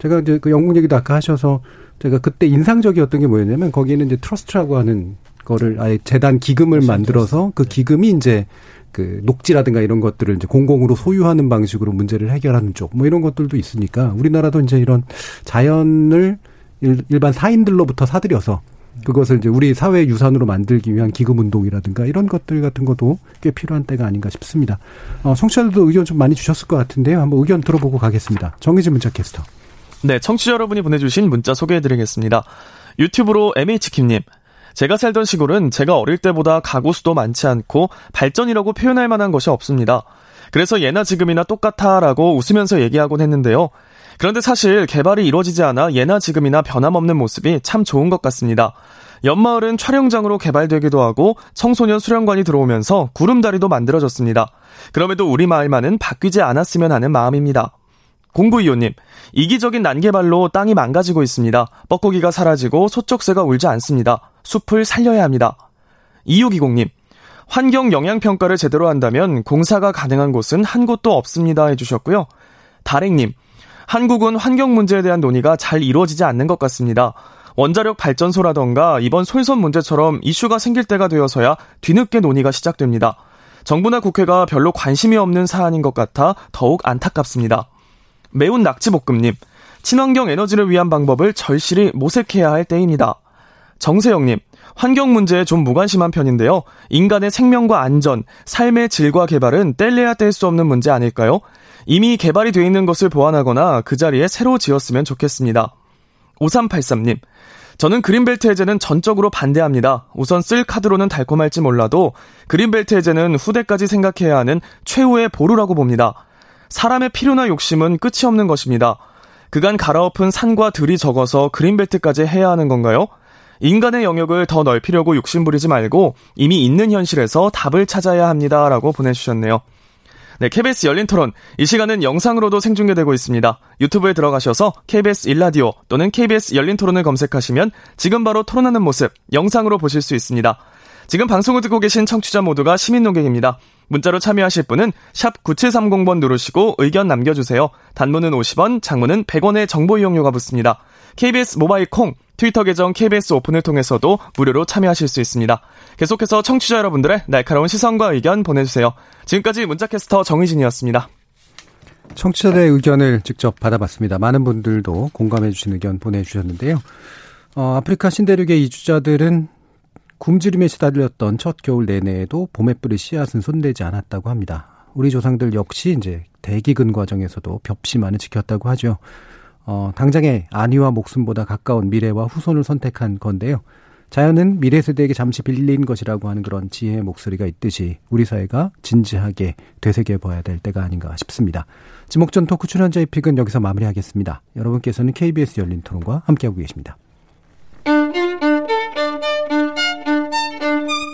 제가 이제 그 영국 얘기도 아까 하셔서 제가 그때 인상적이었던 게 뭐였냐면 거기는 이제 트러스트라고 하는 거를 아예 재단 기금을 만들어서 그 기금이 이제 그 녹지라든가 이런 것들을 이제 공공으로 소유하는 방식으로 문제를 해결하는 쪽 뭐 이런 것들도 있으니까 우리나라도 이제 이런 자연을 일반 사인들로부터 사들여서 그것을 이제 우리 사회 유산으로 만들기 위한 기금 운동이라든가 이런 것들 같은 것도 꽤 필요한 때가 아닌가 싶습니다. 어, 청취자들도 의견 좀 많이 주셨을 것 같은데요. 한번 의견 들어보고 가겠습니다. 정의진 문자 캐스터. 네, 청취자 여러분이 보내주신 문자 소개해드리겠습니다. 유튜브로 엠에이치킴님, 제가 살던 시골은 제가 어릴 때보다 가구 수도 많지 않고 발전이라고 표현할 만한 것이 없습니다. 그래서 예나 지금이나 똑같아라고 웃으면서 얘기하곤 했는데요. 그런데 사실 개발이 이루어지지 않아 예나 지금이나 변함없는 모습이 참 좋은 것 같습니다. 옆마을은 촬영장으로 개발되기도 하고 청소년 수련관이 들어오면서 구름다리도 만들어졌습니다. 그럼에도 우리 마을만은 바뀌지 않았으면 하는 마음입니다. 공구이호님, 이기적인 난개발로 땅이 망가지고 있습니다. 뻐꾸기가 사라지고 소쩍새가 울지 않습니다. 숲을 살려야 합니다. 이육이공님, 환경 영향평가를 제대로 한다면 공사가 가능한 곳은 한 곳도 없습니다 해주셨고요. 다랭님, 한국은 환경 문제에 대한 논의가 잘 이루어지지 않는 것 같습니다. 원자력 발전소라던가 이번 솔섬 문제처럼 이슈가 생길 때가 되어서야 뒤늦게 논의가 시작됩니다. 정부나 국회가 별로 관심이 없는 사안인 것 같아 더욱 안타깝습니다. 매운 낙지볶음님, 친환경 에너지를 위한 방법을 절실히 모색해야 할 때입니다. 정세영님, 환경 문제에 좀 무관심한 편인데요. 인간의 생명과 안전, 삶의 질과 개발은 뗄래야 뗄 수 없는 문제 아닐까요? 이미 개발이 돼 있는 것을 보완하거나 그 자리에 새로 지었으면 좋겠습니다. 오삼팔삼님, 저는 그린벨트 해제는 전적으로 반대합니다. 우선 쓸 카드로는 달콤할지 몰라도 그린벨트 해제는 후대까지 생각해야 하는 최후의 보루라고 봅니다. 사람의 필요나 욕심은 끝이 없는 것입니다. 그간 갈아엎은 산과 들이 적어서 그린벨트까지 해야 하는 건가요? 인간의 영역을 더 넓히려고 욕심부리지 말고 이미 있는 현실에서 답을 찾아야 합니다. 라고 보내주셨네요. 네, 케이비에스 열린 토론. 이 시간은 영상으로도 생중계되고 있습니다. 유튜브에 들어가셔서 케이비에스 일라디오 또는 케이비에스 열린 토론을 검색하시면 지금 바로 토론하는 모습 영상으로 보실 수 있습니다. 지금 방송을 듣고 계신 청취자 모두가 시민 논객입니다. 문자로 참여하실 분은 샵 구칠삼공번 누르시고 의견 남겨주세요. 단문은 오십 원, 장문은 백 원의 정보 이용료가 붙습니다. 케이비에스 모바일 콩, 트위터 계정 케이비에스 오픈을 통해서도 무료로 참여하실 수 있습니다. 계속해서 청취자 여러분들의 날카로운 시선과 의견 보내주세요. 지금까지 문자캐스터 정희진이었습니다. 청취자들의 의견을 직접 받아봤습니다. 많은 분들도 공감해 주신 의견 보내주셨는데요. 어, 아프리카 신대륙의 이주자들은 굶주림에 시달렸던 첫 겨울 내내에도 봄에 뿌린 씨앗은 손대지 않았다고 합니다. 우리 조상들 역시 이제 대기근 과정에서도 벽시만을 지켰다고 하죠. 어, 당장의 안위와 목숨보다 가까운 미래와 후손을 선택한 건데요. 자연은 미래 세대에게 잠시 빌린 것이라고 하는 그런 지혜의 목소리가 있듯이 우리 사회가 진지하게 되새겨봐야 될 때가 아닌가 싶습니다. 지목전 토크 출연자의 픽은 여기서 마무리하겠습니다. 여러분께서는 케이비에스 열린 토론과 함께하고 계십니다.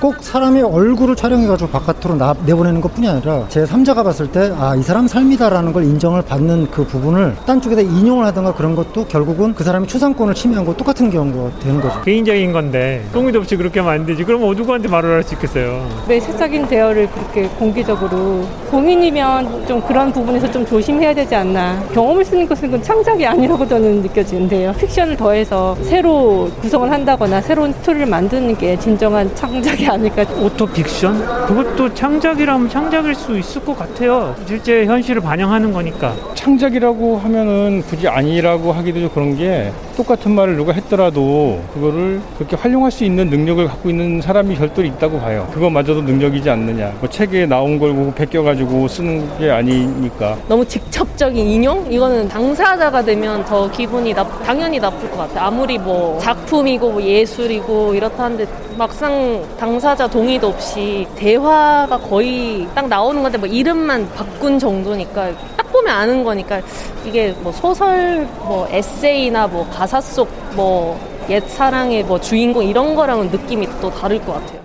꼭 사람의 얼굴을 촬영해가지고 바깥으로 나, 내보내는 것뿐이 아니라 제삼자가 봤을 때 아, 이 사람 삶이다라는 걸 인정을 받는 그 부분을 딴 쪽에다 인용을 하든가 그런 것도 결국은 그 사람이 초상권을 침해한 거 똑같은 경우가 되는 거죠. 개인적인 건데 동의도 없이 그렇게 하면 안 되지. 그럼 누구한테 말을 할 수 있겠어요. 왜 사적인 대화를 그렇게 공개적으로. 공인이면 좀 그런 부분에서 좀 조심해야 되지 않나. 경험을 쓰는 것은 창작이 아니라고 저는 느껴지는데요. 픽션을 더해서 새로 구성을 한다거나 새로운 스토리를 만드는 게 진정한 창작이 아닐까. 오토픽션? 그것도 창작이라면 창작일 수 있을 것 같아요. 실제 현실을 반영하는 거니까. 창작이라고 하면은 굳이 아니라고 하기도 그런 게 똑같은 말을 누가 했더라도 그거를 그렇게 활용할 수 있는 능력을 갖고 있는 사람이 별도로 있다고 봐요. 그거마저도 능력이지 않느냐. 뭐 책에 나온 걸 보고 베껴가지고 쓰는 게 아니니까. 너무 직접적인 인용? 이거는 당사자가 되면 더 기분이 나, 당연히 나쁠 것 같아요. 아무리 뭐 작품이고 뭐 예술이고 이렇다 한데 막상 당사자가 사자 동의도 없이 대화가 거의 딱 나오는 건데 뭐 이름만 바꾼 정도니까 딱 보면 아는 거니까 이게 뭐 소설, 뭐 에세이나 뭐 가사 속 뭐 옛 사랑의 뭐 주인공 이런 거랑은 느낌이 또 다를 것 같아요.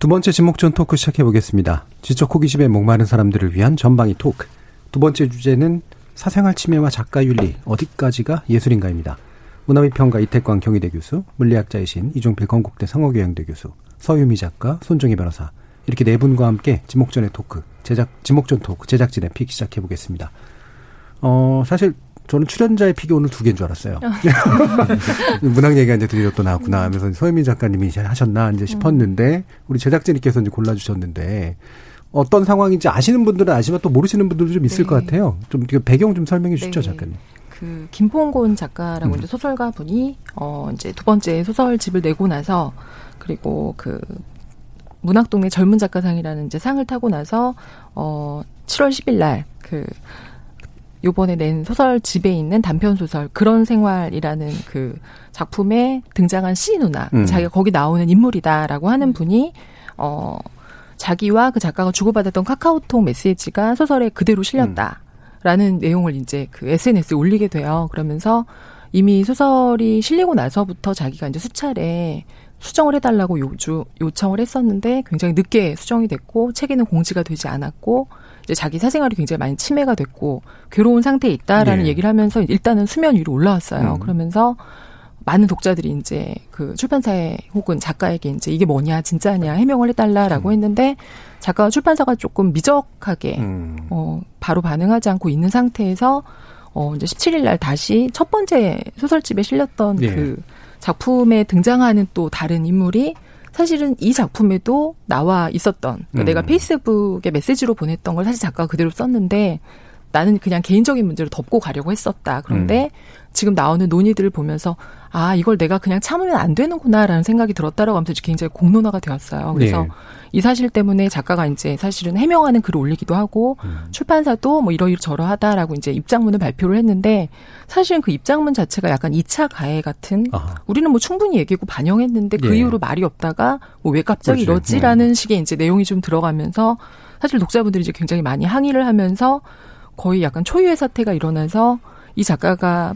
두 번째 지목전 토크 시작해 보겠습니다. 지적 호기심에 목마른 사람들을 위한 전방위 토크. 두 번째 주제는 사생활 침해와 작가 윤리 어디까지가 예술인가입니다. 문화비평가 이택광 경희대 교수, 물리학자이신 이종필 건국대 상어교양대 교수, 서유미 작가, 손정희 변호사 이렇게 네 분과 함께 지목전의 토크, 제작 지목전 토크 제작진의 픽 시작해 보겠습니다. 어 사실 저는 출연자의 픽이 오늘 두 개인 줄 알았어요. 문학 얘기가 이제 드디어 또 나왔구나 하면서 서유미 작가님이 하셨나 이제 싶었는데 우리 제작진님께서 이제 골라주셨는데. 어떤 상황인지 아시는 분들은 아시지만 또 모르시는 분들도 좀 있을 네. 것 같아요. 좀 배경 좀 설명해 주시죠, 네. 작가님. 그 김봉곤 작가라고 음. 이제 소설가 분이 어 이제 두 번째 소설집을 내고 나서 그리고 그 문학동네 젊은 작가상이라는 이제 상을 타고 나서 어 칠월 십일 날 그 요번에 낸 소설집에 있는 단편소설 그런 생활이라는 그 작품에 등장한 시 누나, 음. 자기가 거기 나오는 인물이다라고 하는 분이 어 자기와 그 작가가 주고받았던 카카오톡 메시지가 소설에 그대로 실렸다라는 음. 내용을 이제 그 에스엔에스에 올리게 돼요. 그러면서 이미 소설이 실리고 나서부터 자기가 이제 수차례 수정을 해달라고 요주, 요청을 했었는데 굉장히 늦게 수정이 됐고 책에는 공지가 되지 않았고 이제 자기 사생활이 굉장히 많이 침해가 됐고 괴로운 상태에 있다라는 네. 얘기를 하면서 일단은 수면 위로 올라왔어요. 음. 그러면서 많은 독자들이 이제 그 출판사에 혹은 작가에게 이제 이게 뭐냐 진짜냐 해명을 해달라라고 음. 했는데 작가와 출판사가 조금 미적하게 음. 어, 바로 반응하지 않고 있는 상태에서 어, 이제 십칠일 날 다시 첫 번째 소설집에 실렸던 네. 그 작품에 등장하는 또 다른 인물이 사실은 이 작품에도 나와 있었던 그러니까 음. 내가 페이스북에 메시지로 보냈던 걸 사실 작가가 그대로 썼는데 나는 그냥 개인적인 문제로 덮고 가려고 했었다. 그런데 음. 지금 나오는 논의들을 보면서 아 이걸 내가 그냥 참으면 안 되는구나라는 생각이 들었다라고 하면서 굉장히 공론화가 되었어요. 그래서 네. 이 사실 때문에 작가가 이제 사실은 해명하는 글을 올리기도 하고 음. 출판사도 뭐 이러이러저러하다라고 이제 입장문을 발표를 했는데 사실은 그 입장문 자체가 약간 이 차 가해 같은 아하. 우리는 뭐 충분히 얘기고 반영했는데 그 예. 이후로 말이 없다가 뭐 왜 갑자기 그렇지. 이러지라는 음. 식의 이제 내용이 좀 들어가면서 사실 독자분들이 이제 굉장히 많이 항의를 하면서 거의 약간 초유의 사태가 일어나서 이 작가가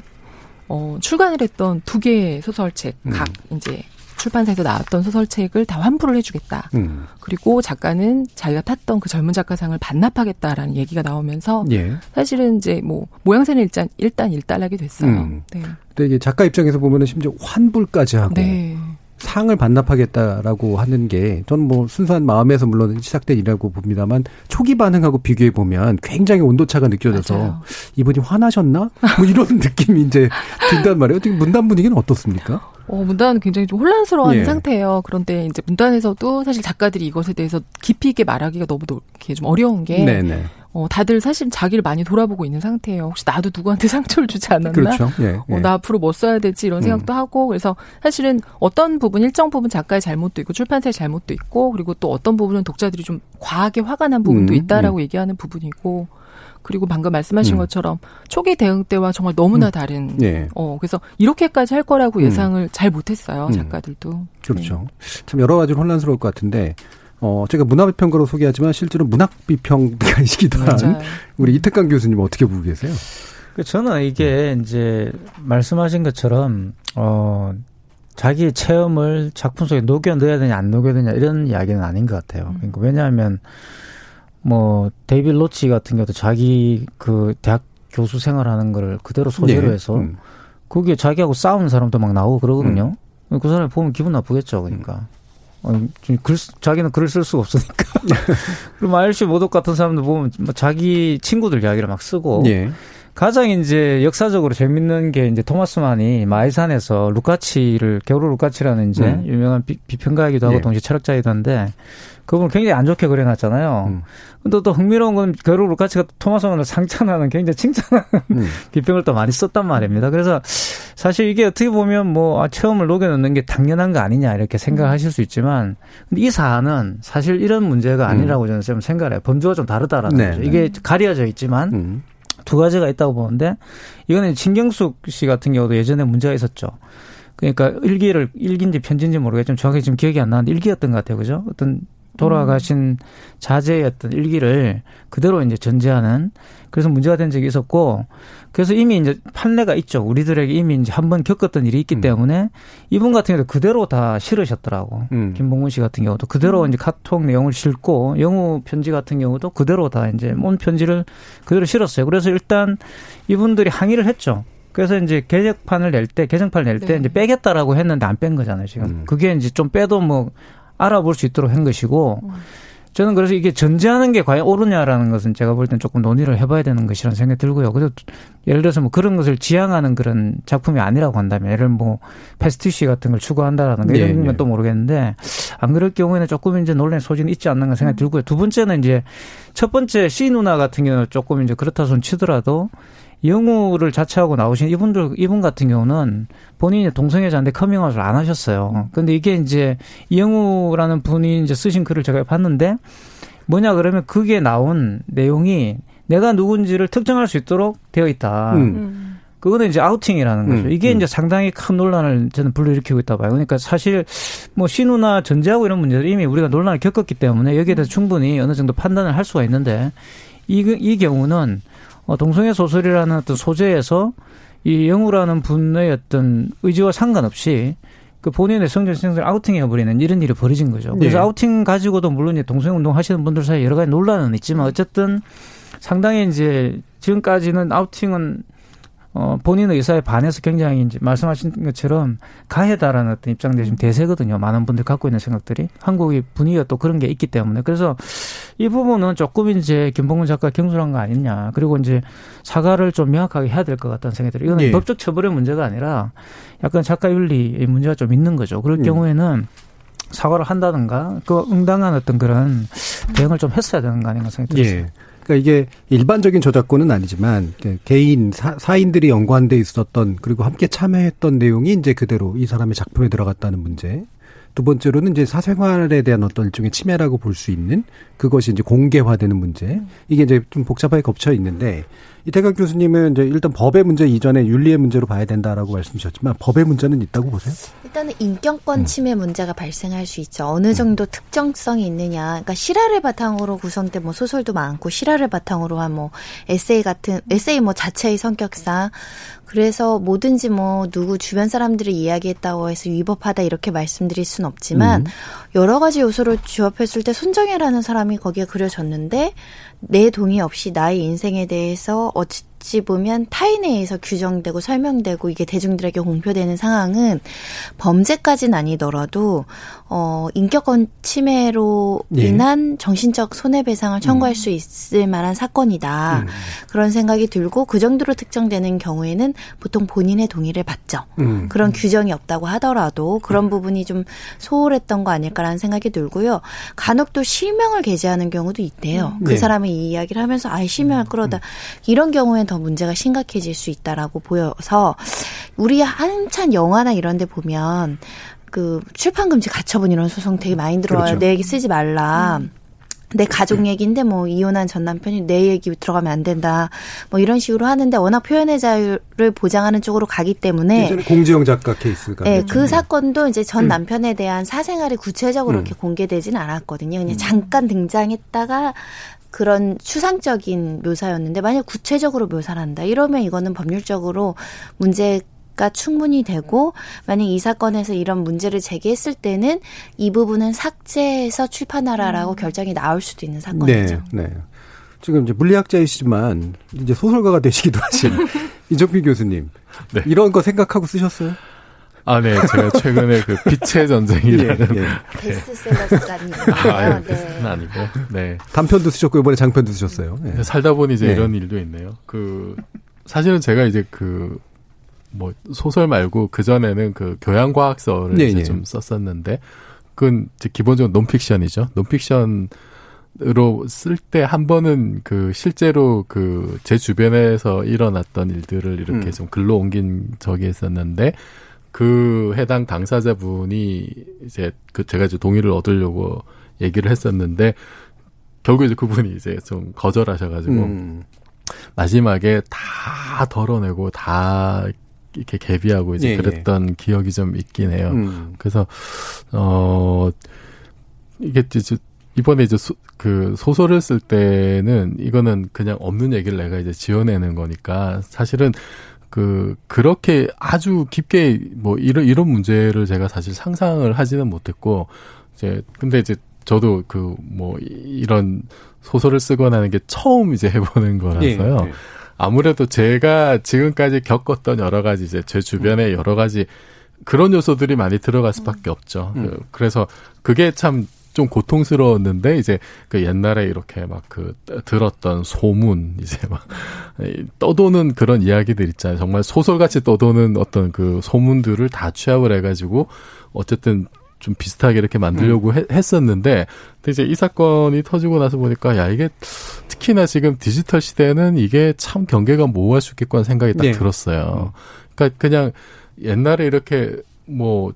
어, 출간을 했던 두 개의 소설책, 음. 각 이제 출판사에서 나왔던 소설책을 다 환불을 해주겠다. 음. 그리고 작가는 자기가 탔던 그 젊은 작가상을 반납하겠다라는 얘기가 나오면서 예. 사실은 이제 뭐 모양새는 일단 일단 일단하게 됐어요. 음. 네. 근데 이게 작가 입장에서 보면은 심지어 환불까지 하고 네. 상을 반납하겠다라고 하는 게 저는 뭐 순수한 마음에서 물론 시작된 일이라고 봅니다만 초기 반응하고 비교해 보면 굉장히 온도차가 느껴져서 맞아요. 이분이 화나셨나? 뭐 이런 느낌이 이제 든단 말이에요. 어떻게 문단 분위기는 어떻습니까? 어, 문단은 굉장히 좀 혼란스러워하는 예. 상태예요. 그런데 이제 문단에서도 사실 작가들이 이것에 대해서 깊이 있게 말하기가 너무 이렇게 좀 어려운 게 네네. 어, 다들 사실 자기를 많이 돌아보고 있는 상태예요. 혹시 나도 누구한테 상처를 주지 않았나? 그렇죠. 예, 예. 어, 나 앞으로 뭐 써야 될지 이런 생각도 음. 하고 그래서 사실은 어떤 부분 일정 부분 작가의 잘못도 있고 출판사의 잘못도 있고 그리고 또 어떤 부분은 독자들이 좀 과하게 화가 난 부분도 음, 있다라고 음. 얘기하는 부분이고 그리고 방금 말씀하신 음. 것처럼 초기 대응 때와 정말 너무나 음. 다른 예. 어, 그래서 이렇게까지 할 거라고 예상을 음. 잘 못했어요. 작가들도. 음. 그렇죠. 네. 참 여러 가지로 혼란스러울 것 같은데 어, 제가 문화비평가로 소개하지만 실제로 문학비평가이시기도 한 우리 이택광 교수님 어떻게 보고 계세요? 저는 이게 이제 말씀하신 것처럼, 어, 자기 체험을 작품 속에 녹여넣어야 되냐, 안 녹여야 되냐, 이런 이야기는 아닌 것 같아요. 그러니까 왜냐하면, 뭐, 데이빌 로치 같은 경우도 자기 그 대학 교수 생활하는 걸 그대로 소재로 네. 해서 음. 거기에 자기하고 싸우는 사람도 막 나오고 그러거든요. 음. 그 사람이 보면 기분 나쁘겠죠. 그러니까. 글, 자기는 글을 쓸 수가 없으니까. 그럼 알씨 모독 같은 사람들 보면 자기 친구들 이야기를 막 쓰고. 예. 가장 이제 역사적으로 재밌는 게 이제 토마스만이 마이산에서 루카치를, 게오르 루카치라는 이제 음. 유명한 비, 비평가이기도 하고 예. 동시에 철학자이기도 한데 그분을 굉장히 안 좋게 그려놨잖아요. 음. 근데 또 흥미로운 건 게오르 루카치가 토마스만을 상찬하는 굉장히 칭찬하는 음. 비평을 또 많이 썼단 말입니다. 그래서 사실 이게 어떻게 보면 뭐 아, 체험을 녹여넣는 게 당연한 거 아니냐 이렇게 생각하실 수 있지만 근데 이 사안은 사실 이런 문제가 아니라고 저는 좀 생각을 해요. 범주가 좀 다르다라는 네, 거죠. 이게 네. 가려져 있지만 음. 두 가지가 있다고 보는데 이거는 신경숙 씨 같은 경우도 예전에 문제가 있었죠. 그러니까 일기를 일기인지 편지인지 모르겠지만 정확히 지금 기억이 안 나는데 일기였던 것 같아요, 그죠? 어떤 돌아가신 자제의 어떤 일기를 그대로 이제 전제하는 그래서 문제가 된 적이 있었고 그래서 이미 이제 판례가 있죠. 우리들에게 이미 이제 한번 겪었던 일이 있기 음. 때문에 이분 같은 경우도 그대로 다 실으셨더라고. 음. 김봉곤 씨 같은 경우도 그대로 이제 카톡 내용을 실고 영우 편지 같은 경우도 그대로 다 이제 온 편지를 그대로 실었어요. 그래서 일단 이분들이 항의를 했죠. 그래서 이제 개정판을 낼 때 개정판을 낼 때 네. 이제 빼겠다라고 했는데 안 뺀 거잖아요, 지금. 음. 그게 이제 좀 빼도 뭐 알아볼 수 있도록 한 것이고 저는 그래서 이게 전제하는 게 과연 옳으냐라는 것은 제가 볼 땐 조금 논의를 해봐야 되는 것이라는 생각이 들고요. 그래서 예를 들어서 뭐 그런 것을 지향하는 그런 작품이 아니라고 한다면 예를 뭐 패스티쉬 같은 걸 추구한다라는 거 이런 건 또 예, 예. 모르겠는데 안 그럴 경우에는 조금 이제 논란의 소지는 있지 않는가 생각이 들고요. 두 번째는 이제 첫 번째 시 누나 같은 경우는 조금 이제 그렇다 손 치더라도 영우를 자처하고 나오신 이분들, 이분 같은 경우는 본인이 동성애자인데 커밍아웃을 안 하셨어요. 근데 이게 이제 영우라는 분이 이제 쓰신 글을 제가 봤는데 뭐냐 그러면 그게 나온 내용이 내가 누군지를 특정할 수 있도록 되어 있다. 음. 그거는 이제 아우팅이라는 거죠. 음. 이게 음. 이제 상당히 큰 논란을 저는 불러일으키고 있다 봐요. 그러니까 사실 뭐 신우나 전제하고 이런 문제를 이미 우리가 논란을 겪었기 때문에 여기에 대해서 충분히 어느 정도 판단을 할 수가 있는데 이, 이 경우는 동성애 소설이라는 어떤 소재에서 이 영우라는 분의 어떤 의지와 상관없이 그 본인의 성전 신성을 아우팅해버리는 이런 일이 벌어진 거죠. 그래서 네. 아우팅 가지고도 물론 이제 동성애 운동 하시는 분들 사이에 여러 가지 논란은 있지만 어쨌든 상당히 이제 지금까지는 아우팅은 어 본인 의사에 반해서 굉장히 이제 말씀하신 것처럼 가해다라는 어떤 입장들이 지금 대세거든요. 많은 분들 갖고 있는 생각들이 한국의 분위기가 또 그런 게 있기 때문에 그래서 이 부분은 조금 이제 김봉곤 작가 경솔한 거 아니냐. 그리고 이제 사과를 좀 명확하게 해야 될 것 같다는 생각이 들어요. 이거는 예. 법적 처벌의 문제가 아니라 약간 작가 윤리의 문제가 좀 있는 거죠. 그럴 음. 경우에는 사과를 한다든가 그 응당한 어떤 그런 대응을 좀 했어야 되는 거 아닌가 생각이 들었어요. 예. 그러니까 이게 일반적인 저작권은 아니지만 개인 사, 사인들이 연관돼 있었던 그리고 함께 참여했던 내용이 이제 그대로 이 사람의 작품에 들어갔다는 문제. 두 번째로는 이제 사생활에 대한 어떤 일종의 침해라고 볼 수 있는 그것이 이제 공개화되는 문제. 이게 이제 좀 복잡하게 겹쳐 있는데 이태광 교수님은 이제 일단 법의 문제 이전에 윤리의 문제로 봐야 된다라고 말씀하셨지만 법의 문제는 있다고 보세요? 일단은 인격권 침해 음. 문제가 발생할 수 있죠. 어느 정도 음. 특정성이 있느냐. 그러니까 실화를 바탕으로 구성된 뭐 소설도 많고 실화를 바탕으로 한 뭐 에세이 같은 에세이 뭐 자체의 성격상 그래서 뭐든지 뭐 누구 주변 사람들을 이야기했다고 해서 위법하다 이렇게 말씀드릴 순 없지만 음. 여러 가지 요소를 조합했을 때 손정혜라는 사람이 거기에 그려졌는데 내 동의 없이 나의 인생에 대해서 어찌 보면 타인에 의해서 규정되고 설명되고 이게 대중들에게 공표되는 상황은 범죄까지는 아니더라도 어, 인격권 침해로 예. 인한 정신적 손해배상을 청구할 음. 수 있을 만한 사건이다. 음. 그런 생각이 들고 그 정도로 특정되는 경우에는 보통 본인의 동의를 받죠. 음. 그런 음. 규정이 없다고 하더라도 그런 음. 부분이 좀 소홀했던 거 아닐까라는 생각이 들고요. 간혹 또 실명을 게재하는 경우도 있대요. 음. 그 네. 사람이 이 이야기를 하면서 아이 심혈 끌어다 이런 경우엔 더 문제가 심각해질 수 있다라고 보여서 우리 한참 영화나 이런 데 보면 그 출판 금지 가처분 이런 소송 되게 많이 들어와요. 그렇죠. 내 얘기 쓰지 말라. 음. 내 가족 얘기인데 뭐 이혼한 전 남편이 내 얘기 들어가면 안 된다. 뭐 이런 식으로 하는데 워낙 표현의 자유를 보장하는 쪽으로 가기 때문에 예전에 공지영 작가 케이스가 네, 그 사건도 이제 전 남편에 대한 사생활이 구체적으로 음. 이렇게 공개되진 않았거든요. 그냥 음. 잠깐 등장했다가 그런 추상적인 묘사였는데 만약 구체적으로 묘사를 한다 이러면 이거는 법률적으로 문제 가 충분히 되고 만약 이 사건에서 이런 문제를 제기했을 때는 이 부분은 삭제해서 출판하라라고 음. 결정이 나올 수도 있는 사건이죠. 네, 네. 지금 이제 물리학자이시지만 이제 소설가가 되시기도 하신 이종필 교수님 네. 이런 거 생각하고 쓰셨어요? 아, 네. 제가 최근에 그 빛의 전쟁이라는 예, 예. 베스트셀러가 아니고요. 아, 베스트는 네. 아니고. 네. 단편도 쓰셨고 이번에 장편도 쓰셨어요. 네. 살다 보니 이제 네. 이런 일도 있네요. 그 사실은 제가 이제 그 뭐 소설 말고 그 전에는 그 교양 과학서를 네, 이제 네. 좀 썼었는데 그건 이제 기본적으로 논픽션이죠. 논픽션으로 쓸 때 한 번은 그 실제로 그 제 주변에서 일어났던 일들을 이렇게 음. 좀 글로 옮긴 적이 있었는데 그 해당 당사자분이 이제 그 제가 이제 동의를 얻으려고 얘기를 했었는데 결국 이제 그분이 이제 좀 거절하셔가지고 음. 마지막에 다 덜어내고 다 이렇게 개비하고 이제 예, 그랬던 예. 기억이 좀 있긴 해요. 음. 그래서 어 이게 이제 이번에 이제 소, 그 소설을 쓸 때는 이거는 그냥 없는 얘기를 내가 이제 지어내는 거니까 사실은 그 그렇게 아주 깊게 뭐 이런 이런 문제를 제가 사실 상상을 하지는 못했고 이제 근데 이제 저도 그 뭐 이런 소설을 쓰거나 하는 게 처음 이제 해보는 거라서요. 예, 예. 아무래도 제가 지금까지 겪었던 여러 가지 이제 제 주변에 여러 가지 그런 요소들이 많이 들어갈 수밖에 없죠. 음. 그래서 그게 참 좀 고통스러웠는데 이제 그 옛날에 이렇게 막 그 들었던 소문 이제 막 떠도는 그런 이야기들 있잖아요. 정말 소설같이 떠도는 어떤 그 소문들을 다 취합을 해가지고 어쨌든 좀 비슷하게 이렇게 만들려고 음. 했었는데, 근데 이제 이 사건이 터지고 나서 보니까, 야, 이게, 특히나 지금 디지털 시대는 이게 참 경계가 모호할 수 있겠구나 생각이 딱 네. 들었어요. 음. 그러니까 그냥 옛날에 이렇게 뭐,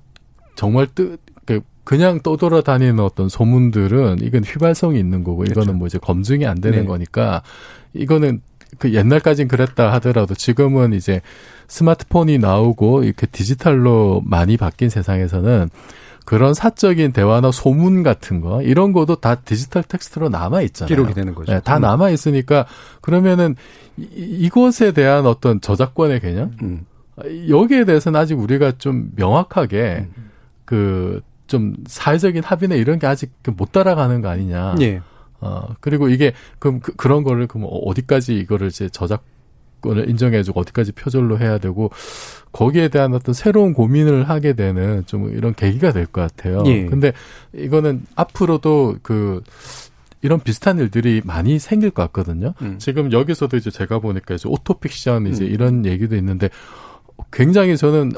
정말 뜻, 그, 그냥 떠돌아다니는 어떤 소문들은 이건 휘발성이 있는 거고, 그렇죠. 이거는 뭐 이제 검증이 안 되는 네. 거니까, 이거는 그 옛날까진 그랬다 하더라도 지금은 이제 스마트폰이 나오고 이렇게 디지털로 많이 바뀐 세상에서는 그런 사적인 대화나 소문 같은 거, 이런 것도 다 디지털 텍스트로 남아있잖아요. 기록이 되는 거죠. 네, 다 남아있으니까, 그러면은 이, 이것에 대한 어떤 저작권의 개념? 음. 여기에 대해서는 아직 우리가 좀 명확하게 음. 그, 좀 사회적인 합의나 이런 게 아직 못 따라가는 거 아니냐. 예. 어, 그리고 이게 그럼 그, 그런 거를 그럼 어디까지 이거를 이제 저작권을 인정해주고 어디까지 표절로 해야 되고 거기에 대한 어떤 새로운 고민을 하게 되는 좀 이런 계기가 될 것 같아요. 예. 근데 이거는 앞으로도 그 이런 비슷한 일들이 많이 생길 것 같거든요. 음. 지금 여기서도 이제 제가 보니까 이제 오토픽션 이제 음. 이런 얘기도 있는데 굉장히 저는.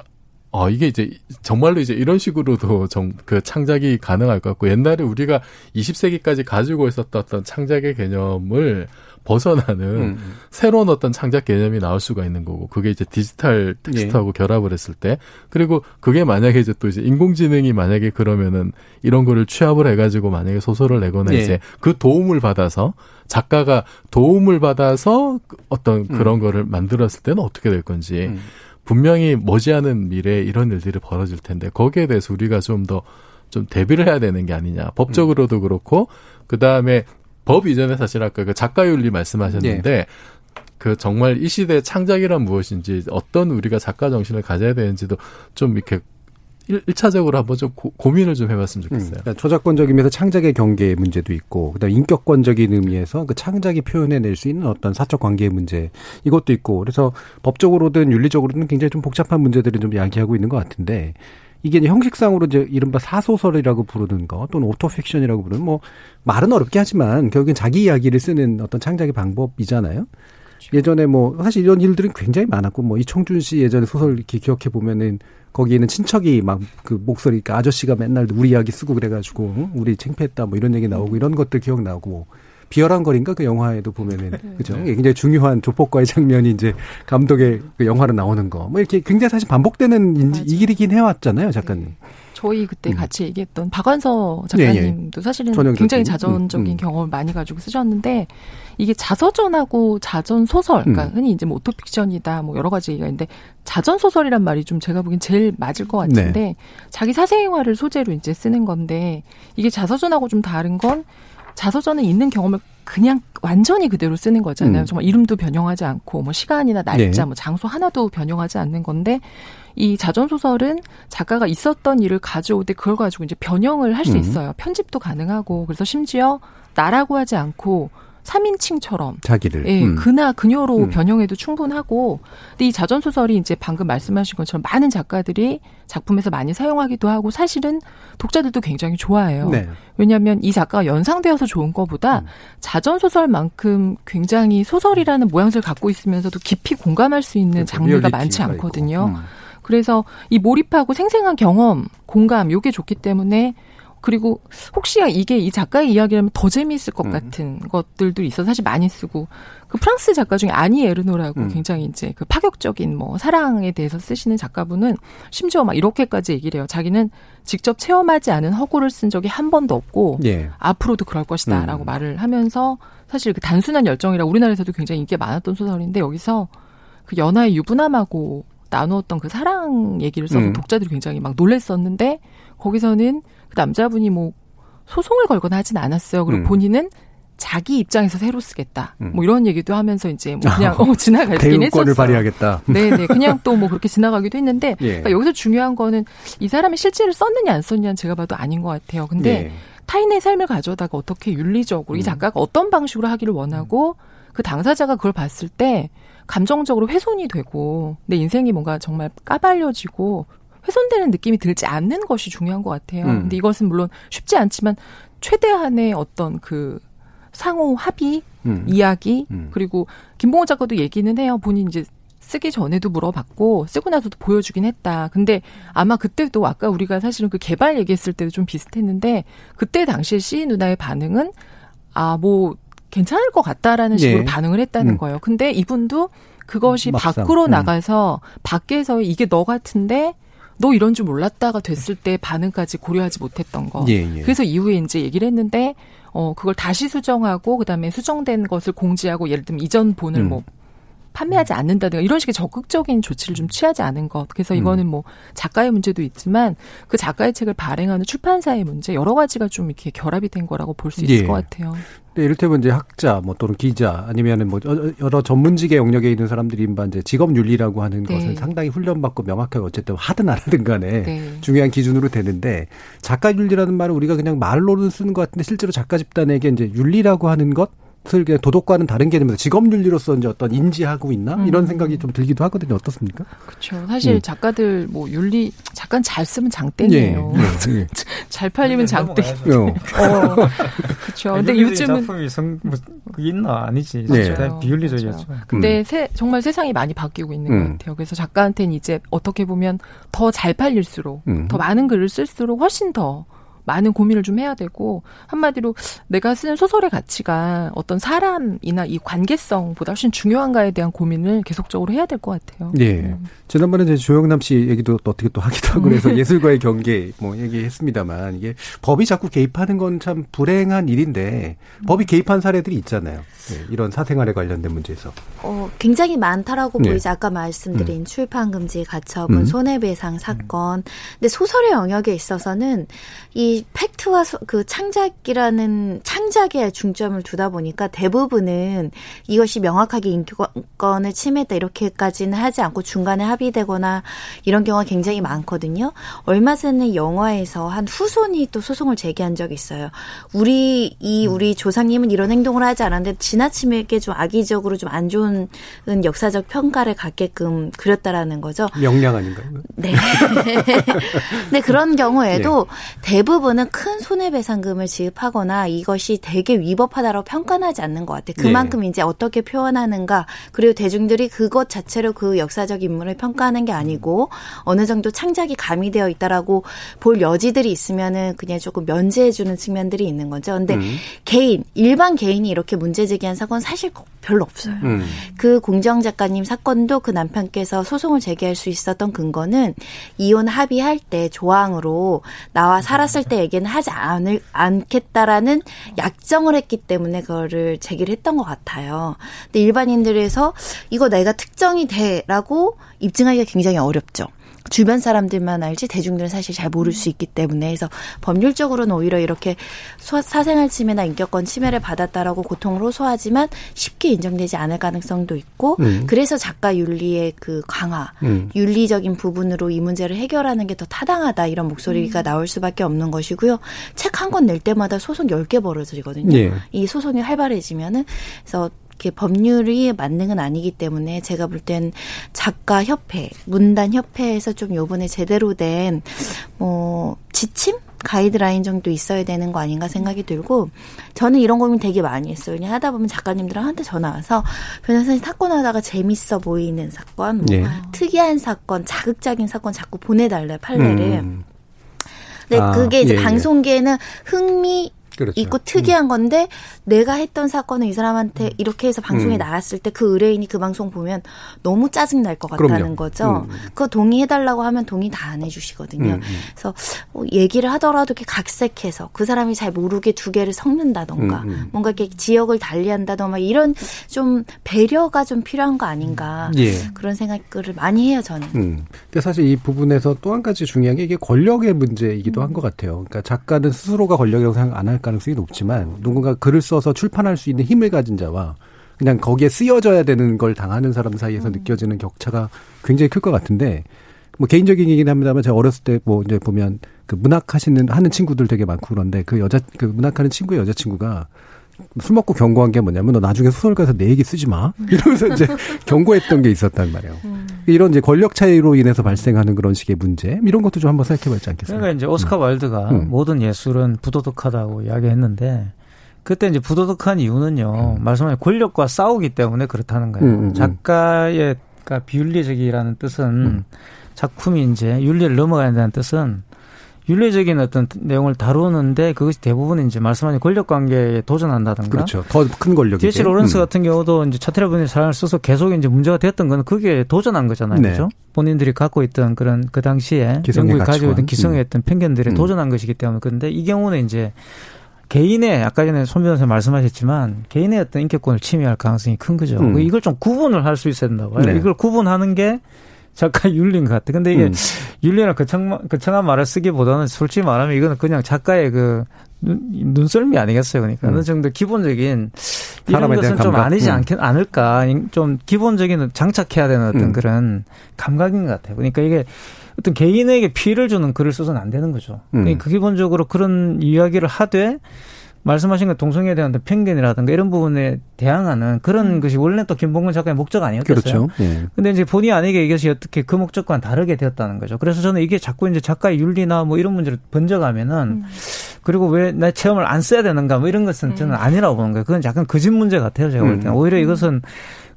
어, 이게 이제, 정말로 이제 이런 식으로도 정, 그 창작이 가능할 것 같고, 옛날에 우리가 이십 세기까지 가지고 있었던 어떤 창작의 개념을 벗어나는 음. 새로운 어떤 창작 개념이 나올 수가 있는 거고, 그게 이제 디지털 텍스트하고 예. 결합을 했을 때, 그리고 그게 만약에 이제 또 이제 인공지능이 만약에 그러면은 이런 거를 취합을 해가지고 만약에 소설을 내거나 예. 이제 그 도움을 받아서, 작가가 도움을 받아서 어떤 그런 음. 거를 만들었을 때는 어떻게 될 건지, 음. 분명히 머지않은 미래에 이런 일들이 벌어질 텐데 거기에 대해서 우리가 좀 더 좀 대비를 해야 되는 게 아니냐. 법적으로도 음. 그렇고 그다음에 법 이전에 사실 아까 그 작가윤리 말씀하셨는데 예. 그 정말 이 시대의 창작이란 무엇인지 어떤 우리가 작가 정신을 가져야 되는지도 좀 이렇게 일차적으로 한번 좀 고, 고민을 좀 해봤으면 좋겠어요. 음, 그러니까 저작권적 의미에서 창작의 경계의 문제도 있고, 그다음 인격권적인 의미에서 그 창작이 표현해낼 수 있는 어떤 사적 관계의 문제 이것도 있고, 그래서 법적으로든 윤리적으로든 굉장히 좀 복잡한 문제들을 좀 야기하고 있는 것 같은데 이게 이제 형식상으로 이제 이른바 사소설이라고 부르는 거 또는 오토픽션이라고 부르는 뭐 말은 어렵게 하지만 결국엔 자기 이야기를 쓰는 어떤 창작의 방법이잖아요. 예전에 뭐 사실 이런 일들은 굉장히 많았고 뭐 이청준 씨 예전에 소설 이렇게 기억해 보면은 거기에는 친척이 막 그 목소리 그러니까 아저씨가 맨날 우리 이야기 쓰고 그래가지고 응? 우리 창피했다 뭐 이런 얘기 나오고 이런 것들 기억나고 비열한 거리인가 그 영화에도 보면은 그죠 굉장히 중요한 조폭과의 장면이 이제 감독의 그 영화로 나오는 거 뭐 이렇게 굉장히 사실 반복되는 인지 일이긴 해왔잖아요 작가님. 네. 저희 그때 음. 같이 얘기했던 박완서 작가님도 예, 예. 사실은 굉장히 작가님. 자전적인 음, 음. 경험을 많이 가지고 쓰셨는데 이게 자서전하고 자전소설, 그러니까 음. 흔히 이제 뭐 오토픽션이다 뭐 여러 가지 얘기가 있는데 자전소설이란 말이 좀 제가 보기엔 제일 맞을 것 같은데 네. 자기 사생활을 소재로 이제 쓰는 건데 이게 자서전하고 좀 다른 건 자서전은 있는 경험을 그냥 완전히 그대로 쓰는 거잖아요. 음. 정말 이름도 변형하지 않고 뭐 시간이나 날짜, 네. 뭐 장소 하나도 변형하지 않는 건데 이 자전소설은 작가가 있었던 일을 가져오되 그걸 가지고 이제 변형을 할 수 있어요. 음. 편집도 가능하고 그래서 심지어 나라고 하지 않고 삼인칭처럼 자기를 예, 음. 그나 그녀로 음. 변형해도 충분하고 근데 이 자전소설이 이제 방금 말씀하신 것처럼 많은 작가들이 작품에서 많이 사용하기도 하고 사실은 독자들도 굉장히 좋아해요. 네. 왜냐하면 이 작가가 연상되어서 좋은 것보다 음. 자전소설만큼 굉장히 소설이라는 모양새를 갖고 있으면서도 깊이 공감할 수 있는 장르가 많지 않거든요. 음. 그래서 이 몰입하고 생생한 경험, 공감 이게 좋기 때문에 그리고 혹시 이게 이 작가의 이야기라면 더 재미있을 것 음. 같은 것들도 있어서 사실 많이 쓰고 그 프랑스 작가 중에 아니 에르노라고 음. 굉장히 이제 그 파격적인 뭐 사랑에 대해서 쓰시는 작가분은 심지어 막 이렇게까지 얘기를 해요. 자기는 직접 체험하지 않은 허구를 쓴 적이 한 번도 없고 예. 앞으로도 그럴 것이다 음. 라고 말을 하면서 사실 그 단순한 열정이라 우리나라에서도 굉장히 인기가 많았던 소설인데 여기서 그 연하의 유부남하고 나누었던 그 사랑 얘기를 써서 음. 독자들이 굉장히 막 놀랬었는데 거기서는 그 남자분이 뭐 소송을 걸거나 하진 않았어요. 그리고 음. 본인은 자기 입장에서 새로 쓰겠다. 음. 뭐 이런 얘기도 하면서 이제 뭐 그냥 어, 지나가긴 했었어요. 대우권을 발휘하겠다. 네네. 그냥 또 뭐 그렇게 지나가기도 했는데 예. 그러니까 여기서 중요한 거는 이 사람이 실제로 썼느냐 안 썼느냐는 제가 봐도 아닌 것 같아요. 근데 예. 타인의 삶을 가져다가 어떻게 윤리적으로 음. 이 작가가 어떤 방식으로 하기를 원하고 그 당사자가 그걸 봤을 때 감정적으로 훼손이 되고 내 인생이 뭔가 정말 까발려지고 훼손되는 느낌이 들지 않는 것이 중요한 것 같아요. 음. 근데 이것은 물론 쉽지 않지만 최대한의 어떤 그 상호 합의, 음. 이야기 음. 그리고 김봉호 작가도 얘기는 해요. 본인 이제 쓰기 전에도 물어봤고 쓰고 나서도 보여주긴 했다. 근데 아마 그때도 아까 우리가 사실은 그 개발 얘기했을 때도 좀 비슷했는데 그때 당시에 시인 누나의 반응은 아, 뭐 괜찮을 것 같다라는 식으로 예. 반응을 했다는 음. 거예요. 근데 이분도 그것이 막상, 밖으로 음. 나가서 밖에서 이게 너 같은데 너 이런 줄 몰랐다가 됐을 때 반응까지 고려하지 못했던 거. 예, 예. 그래서 이후에 이제 얘기를 했는데 어 그걸 다시 수정하고 그다음에 수정된 것을 공지하고 예를 들면 이전 본을 음. 뭐 판매하지 않는다든가 이런 식의 적극적인 조치를 좀 취하지 않은 것. 그래서 이거는 뭐 작가의 문제도 있지만 그 작가의 책을 발행하는 출판사의 문제 여러 가지가 좀 이렇게 결합이 된 거라고 볼 수 있을 예. 것 같아요. 네, 이를테면 이제 학자 뭐 또는 기자 아니면은 뭐 여러 전문직의 영역에 있는 사람들이 인반 이제 직업 윤리라고 하는 네. 것은 상당히 훈련받고 명확하게 어쨌든 하든 안 하든 간에 네. 중요한 기준으로 되는데 작가 윤리라는 말을 우리가 그냥 말로는 쓰는 것 같은데 실제로 작가 집단에게 이제 윤리라고 하는 것 그게 도덕과는 다른 개념에서 직업 윤리로서 이제 어떤 인지하고 있나 음. 이런 생각이 좀 들기도 하거든요. 어떻습니까? 그렇죠. 사실 음. 작가들 뭐 윤리 잠깐 잘 쓰면 장땡이에요. 예. 예. 잘 팔리면 장땡. 어. 그렇죠. 근데 요즘은 작품이 성, 뭐, 있나 아니지. 네. 비윤리적이었죠. 그렇죠. 근데 음. 세, 정말 세상이 많이 바뀌고 있는 음. 것 같아요. 그래서 작가한테는 이제 어떻게 보면 더 잘 팔릴수록 음. 더 많은 글을 쓸수록 훨씬 더 많은 고민을 좀 해야 되고 한마디로 내가 쓰는 소설의 가치가 어떤 사람이나 이 관계성보다 훨씬 중요한가에 대한 고민을 계속적으로 해야 될 것 같아요. 네. 음. 지난번에 이제 조영남 씨 얘기도 또 어떻게 또 하기도 하고 그래서 예술과의 경계 뭐 얘기했습니다만 이게 법이 자꾸 개입하는 건 참 불행한 일인데 음. 법이 개입한 사례들이 있잖아요. 네. 이런 사생활에 관련된 문제에서. 어, 굉장히 많다라고 네. 보이죠. 아까 말씀드린 음. 출판금지, 가처분, 음. 손해배상 사건. 음. 근데 소설의 영역에 있어서는 이 이 팩트와 그 창작이라는 창작에 중점을 두다 보니까 대부분은 이것이 명확하게 인권을 침해했다 이렇게까지는 하지 않고 중간에 합의되거나 이런 경우가 굉장히 많거든요. 얼마 전에 영화에서 한 후손이 또 소송을 제기한 적이 있어요. 우리 이 우리 조상님은 이런 행동을 하지 않았는데 지나치게 좀 악의적으로 좀 안 좋은 역사적 평가를 갖게끔 그렸다라는 거죠. 명량 아닌가요? 네. 네 그런 경우에도 네. 대부분 대부분은 큰 손해배상금을 지급하거나 이것이 되게 위법하다라고 평가하지 않는 것 같아요. 그만큼 네. 이제 어떻게 표현하는가 그리고 대중들이 그것 자체로 그 역사적 인물을 평가하는 게 아니고 어느 정도 창작이 가미되어 있다라고 볼 여지들이 있으면은 그냥 조금 면제해주는 측면들이 있는 거죠. 근데 음. 개인 일반 개인이 이렇게 문제 제기한 사건 사실 별로 없어요. 음. 그 공정 작가님 사건도 그 남편께서 소송을 제기할 수 있었던 근거는 이혼 합의할 때 조항으로 나와 살았을 때 얘기는 하지 않을, 않겠다라는 약정을 했기 때문에 그거를 제기를 했던 것 같아요. 근데 일반인들에서 이거 내가 특정이 돼라고 입증하기가 굉장히 어렵죠. 주변 사람들만 알지 대중들은 사실 잘 모를 수 있기 때문에 그래서 법률적으로는 오히려 이렇게 사생활 침해나 인격권 침해를 받았다라고 고통을 호소하지만 쉽게 인정되지 않을 가능성도 있고 음. 그래서 작가 윤리의 그 강화, 음. 윤리적인 부분으로 이 문제를 해결하는 게 더 타당하다 이런 목소리가 음. 나올 수밖에 없는 것이고요. 책 한 권 낼 때마다 소송 열 개 벌어지거든요. 예. 이 소송이 활발해지면은 그래서 이렇게 법률의 만능은 아니기 때문에 제가 볼 땐 작가협회, 문단협회에서 좀 요번에 제대로 된 뭐 지침? 가이드라인 정도 있어야 되는 거 아닌가 생각이 들고 저는 이런 고민 되게 많이 했어요. 그냥 하다 보면 작가님들한테 전화 와서 변호사님 사건 하다가 재밌어 보이는 사건, 뭐 네. 특이한 사건, 자극적인 사건 자꾸 보내달래 판례를. 음. 근데 아, 그게 이제 예, 방송계에는 예. 흥미 그렇죠. 있고 특이한 건데 음. 내가 했던 사건을 이 사람한테 이렇게 해서 방송에 음. 나갔을 때 그 의뢰인이 그 방송 보면 너무 짜증날 것 같다는 그럼요. 거죠. 음. 그거 동의해달라고 하면 동의 다 안 해주시거든요. 음. 그래서 얘기를 하더라도 이렇게 각색해서 그 사람이 잘 모르게 두 개를 섞는다던가 음. 뭔가 이렇게 지역을 달리한다던가 이런 좀 배려가 좀 필요한 거 아닌가 예. 그런 생각을 많이 해요 저는. 음. 근데 사실 이 부분에서 또 한 가지 중요한 게 이게 권력의 문제이기도 음. 한 것 같아요. 그러니까 작가는 스스로가 권력이라고 생각 안 할 가능성이 높지만 누군가 글을 써서 출판할 수 있는 힘을 가진 자와 그냥 거기에 쓰여져야 되는 걸 당하는 사람 사이에서 음. 느껴지는 격차가 굉장히 클 것 같은데 뭐 개인적인 얘기긴 합니다만 제가 어렸을 때 뭐 이제 보면 그 문학하시는 하는 친구들 되게 많고 그런데 그 여자 그 문학하는 친구의 여자 친구가 술 먹고 경고한 게 뭐냐면 너 나중에 소설가에서 내 얘기 쓰지 마 이러면서 이제 경고했던 게 있었단 말이에요. 음. 이런 이제 권력 차이로 인해서 발생하는 그런 식의 문제 이런 것도 좀 한번 생각해봐야지 않겠습니까? 그러니까 이제 오스카 와일드가 음. 모든 예술은 부도덕하다고 이야기했는데 그때 이제 부도덕한 이유는요 음. 말씀하신 권력과 싸우기 때문에 그렇다는 거예요. 음, 음, 음. 작가의 그러니까 비윤리적이라는 뜻은 음. 작품이 이제 윤리를 넘어가야 된다는 뜻은 윤리적인 어떤 내용을 다루는데 그것이 대부분 이제 말씀하신 권력 관계에 도전한다든가. 그렇죠. 더 큰 권력이죠. 디에이치 로렌스 음. 같은 경우도 이제 차태라 부인의 사랑을 써서 계속 이제 문제가 됐던 건 그게 도전한 거잖아요. 네. 그렇죠? 본인들이 갖고 있던 그런 그 당시에 영국이 가지고 있던 기성의 어떤 음. 편견들에 음. 도전한 것이기 때문에. 그런데 이 경우는 이제 개인의, 아까 전에 손 변호사님 말씀하셨지만 개인의 어떤 인격권을 침해할 가능성이 큰 거죠. 음. 이걸 좀 구분을 할 수 있어야 된다고요. 네. 이걸 구분하는 게 작가의 윤리인 것 같아. 근데 이게 음. 윤리나 거창, 거창한 말을 쓰기보다는 솔직히 말하면 이거는 그냥 작가의 그 눈, 눈썰미 아니겠어요. 그러니까 음. 어느 정도 기본적인 이런 것은 좀 아니지 음. 않겠, 않을까. 좀 기본적인 장착해야 되는 어떤 음. 그런 감각인 것 같아요. 그러니까 이게 어떤 개인에게 피해를 주는 글을 써서는 안 되는 거죠. 음. 그러니까 그 기본적으로 그런 이야기를 하되 말씀하신 것 동성애에 대한 편견이라든가 이런 부분에 대항하는 그런 음. 것이 원래 또 김봉곤 작가의 목적 아니었겠어요. 그런데 그렇죠. 예. 이제 본의 아니게 이것이 어떻게 그 목적과는 다르게 되었다는 거죠. 그래서 저는 이게 자꾸 이제 작가의 윤리나 뭐 이런 문제를 번져가면은 음. 그리고 왜 내 체험을 안 써야 되는가 뭐 이런 것은 저는 아니라고 보는 거예요. 그건 약간 거짓 문제 같아요. 제가 볼 때는. 음. 오히려 이것은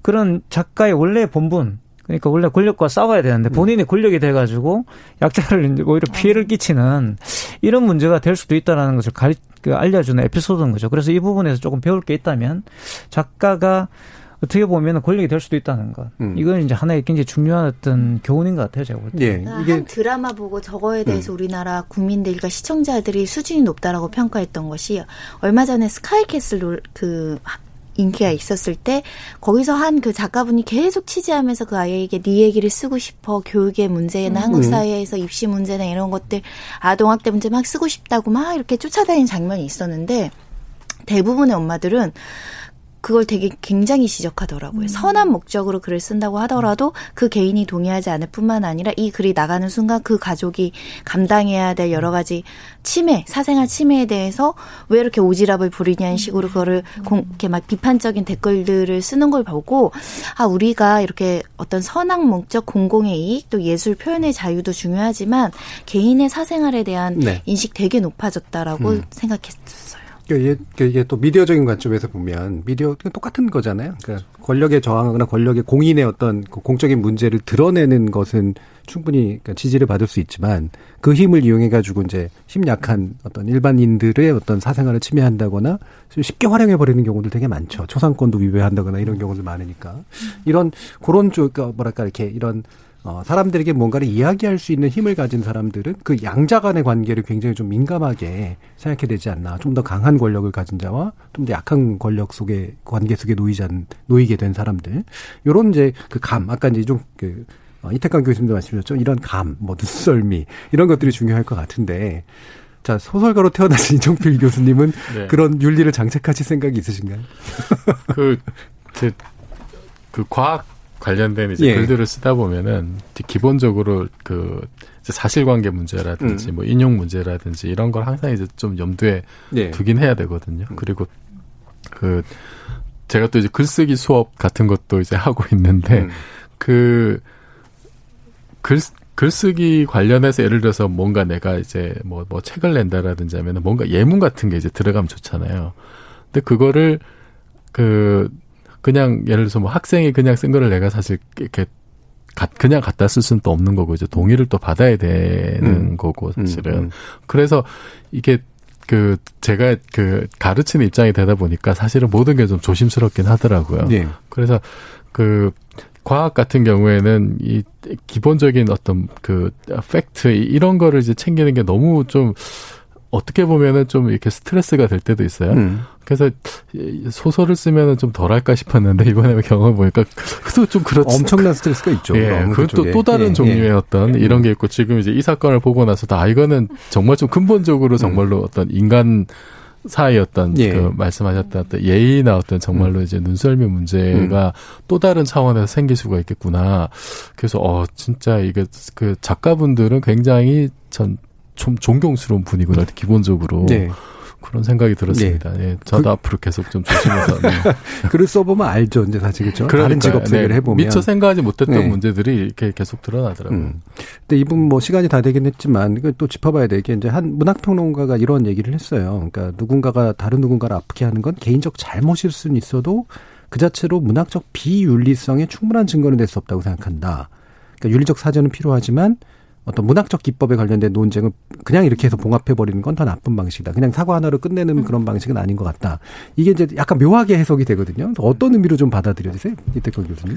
그런 작가의 원래 본분. 그러니까 원래 권력과 싸워야 되는데 본인이 권력이 돼가지고 약자를 이제 오히려 피해를 끼치는 이런 문제가 될 수도 있다라는 것을 가리, 그 알려주는 에피소드인 거죠. 그래서 이 부분에서 조금 배울 게 있다면 작가가 어떻게 보면 권력이 될 수도 있다는 것. 음. 이건 이제 하나의 굉장히 중요한 어떤 교훈인 것 같아요, 제가 볼 때. 예. 그러니까 이게 한 드라마 보고 저거에 대해서 음. 우리나라 국민들과 시청자들이 수준이 높다라고 평가했던 것이 얼마 전에 스카이캐슬 그 인기가 있었을 때 거기서 한 그 작가분이 계속 취재하면서 그 아이에게 네 얘기를 쓰고 싶어. 교육의 문제나 음. 한국 사회에서 입시 문제나 이런 것들 아동학대 문제 막 쓰고 싶다고 막 이렇게 쫓아다니는 장면이 있었는데 대부분의 엄마들은 그걸 되게 굉장히 지적하더라고요. 음. 선한 목적으로 글을 쓴다고 하더라도 그 개인이 동의하지 않을 뿐만 아니라 이 글이 나가는 순간 그 가족이 감당해야 될 여러 가지 침해, 사생활 침해에 대해서 왜 이렇게 오지랖을 부리냐는 식으로 그거를 음. 공, 이렇게 막 비판적인 댓글들을 쓰는 걸 보고 아 우리가 이렇게 어떤 선악 목적, 공공의 이익, 또 예술 표현의 자유도 중요하지만 개인의 사생활에 대한 네. 인식 되게 높아졌다라고 음. 생각했었어요. 그러니까 이게 또 미디어적인 관점에서 보면 미디어 똑같은 거잖아요. 그러니까 권력에 저항하거나 권력의 공인의 어떤 공적인 문제를 드러내는 것은 충분히 지지를 받을 수 있지만 그 힘을 이용해 가지고 이제 힘 약한 어떤 일반인들의 어떤 사생활을 침해한다거나 쉽게 활용해 버리는 경우들 되게 많죠. 초상권도 위배한다거나 이런 경우들 많으니까 이런 그런 쪽 뭐랄까 이렇게 이런. 어, 사람들에게 뭔가를 이야기할 수 있는 힘을 가진 사람들은 그 양자 간의 관계를 굉장히 좀 민감하게 생각해야 되지 않나. 좀 더 강한 권력을 가진 자와 좀 더 약한 권력 속에, 관계 속에 놓이지 않, 놓이게 된 사람들. 요런 이제 그 감, 아까 이제 좀 그, 어, 이택광 교수님도 말씀하셨죠. 이런 감, 뭐 눈썰미, 이런 것들이 중요할 것 같은데. 자, 소설가로 태어나신 이종필 교수님은 네. 그런 윤리를 장착하실 생각이 있으신가요? 그, 그, 그 과학, 관련된 이제 예. 글들을 쓰다 보면은 기본적으로 그 사실관계 문제라든지 음. 뭐 인용 문제라든지 이런 걸 항상 이제 좀 염두에 예. 두긴 해야 되거든요. 음. 그리고 그 제가 또 이제 글쓰기 수업 같은 것도 이제 하고 있는데 음. 그 글 글쓰기 관련해서 예를 들어서 뭔가 내가 이제 뭐 뭐 책을 낸다라든지 하면은 뭔가 예문 같은 게 이제 들어가면 좋잖아요. 근데 그거를 그 그냥 예를 들어서 뭐 학생이 그냥 쓴 거를 내가 사실 이렇게 그냥 갖다 쓸 수는 또 없는 거고 이제 동의를 또 받아야 되는 음. 거고 사실은 음. 그래서 이게 그 제가 그 가르치는 입장이 되다 보니까 사실은 모든 게 좀 조심스럽긴 하더라고요. 예. 그래서 그 과학 같은 경우에는 이 기본적인 어떤 그 팩트 이런 거를 이제 챙기는 게 너무 좀 어떻게 보면은 좀 이렇게 스트레스가 될 때도 있어요. 음. 그래서 소설을 쓰면은 좀 덜할까 싶었는데 이번에 경험을 보니까 그것도 좀 그렇죠. 엄청난 스트레스가 있죠. 예, 그것도 또 다른 예, 종류의 예. 어떤 예. 이런 게 있고 지금 이제 이 사건을 보고 나서도 아 이거는 정말 좀 근본적으로 정말로 음. 어떤 인간 사이 어떤 예. 그 말씀하셨던 어떤 예의나 어떤 정말로 음. 이제 눈썰미 문제가 음. 또 다른 차원에서 생길 수가 있겠구나. 그래서 어 진짜 이게 그 작가분들은 굉장히 전 좀 존경스러운 분이구나 기본적으로 네. 그런 생각이 들었습니다. 네. 예, 저도 그, 앞으로 계속 좀 조심해서 네. 글을 써보면 알죠, 이제 사실 그렇죠. 다른 직업 생활을 네. 해보면 미처 생각하지 못했던 네. 문제들이 이렇게 계속 드러나더라고요. 음. 근데 이분 뭐 시간이 다 되긴 했지만 또 짚어봐야 될 게 이제 한 문학평론가가 이런 얘기를 했어요. 그러니까 누군가가 다른 누군가를 아프게 하는 건 개인적 잘못일 수는 있어도 그 자체로 문학적 비윤리성에 충분한 증거는 될 수 없다고 생각한다. 그러니까 윤리적 사전은 필요하지만 어떤 문학적 기법에 관련된 논쟁을 그냥 이렇게 해서 봉합해버리는 건 더 나쁜 방식이다. 그냥 사과 하나로 끝내는 그런 방식은 아닌 것 같다. 이게 이제 약간 묘하게 해석이 되거든요. 어떤 의미로 좀 받아들여지세요? 이택광 교수님.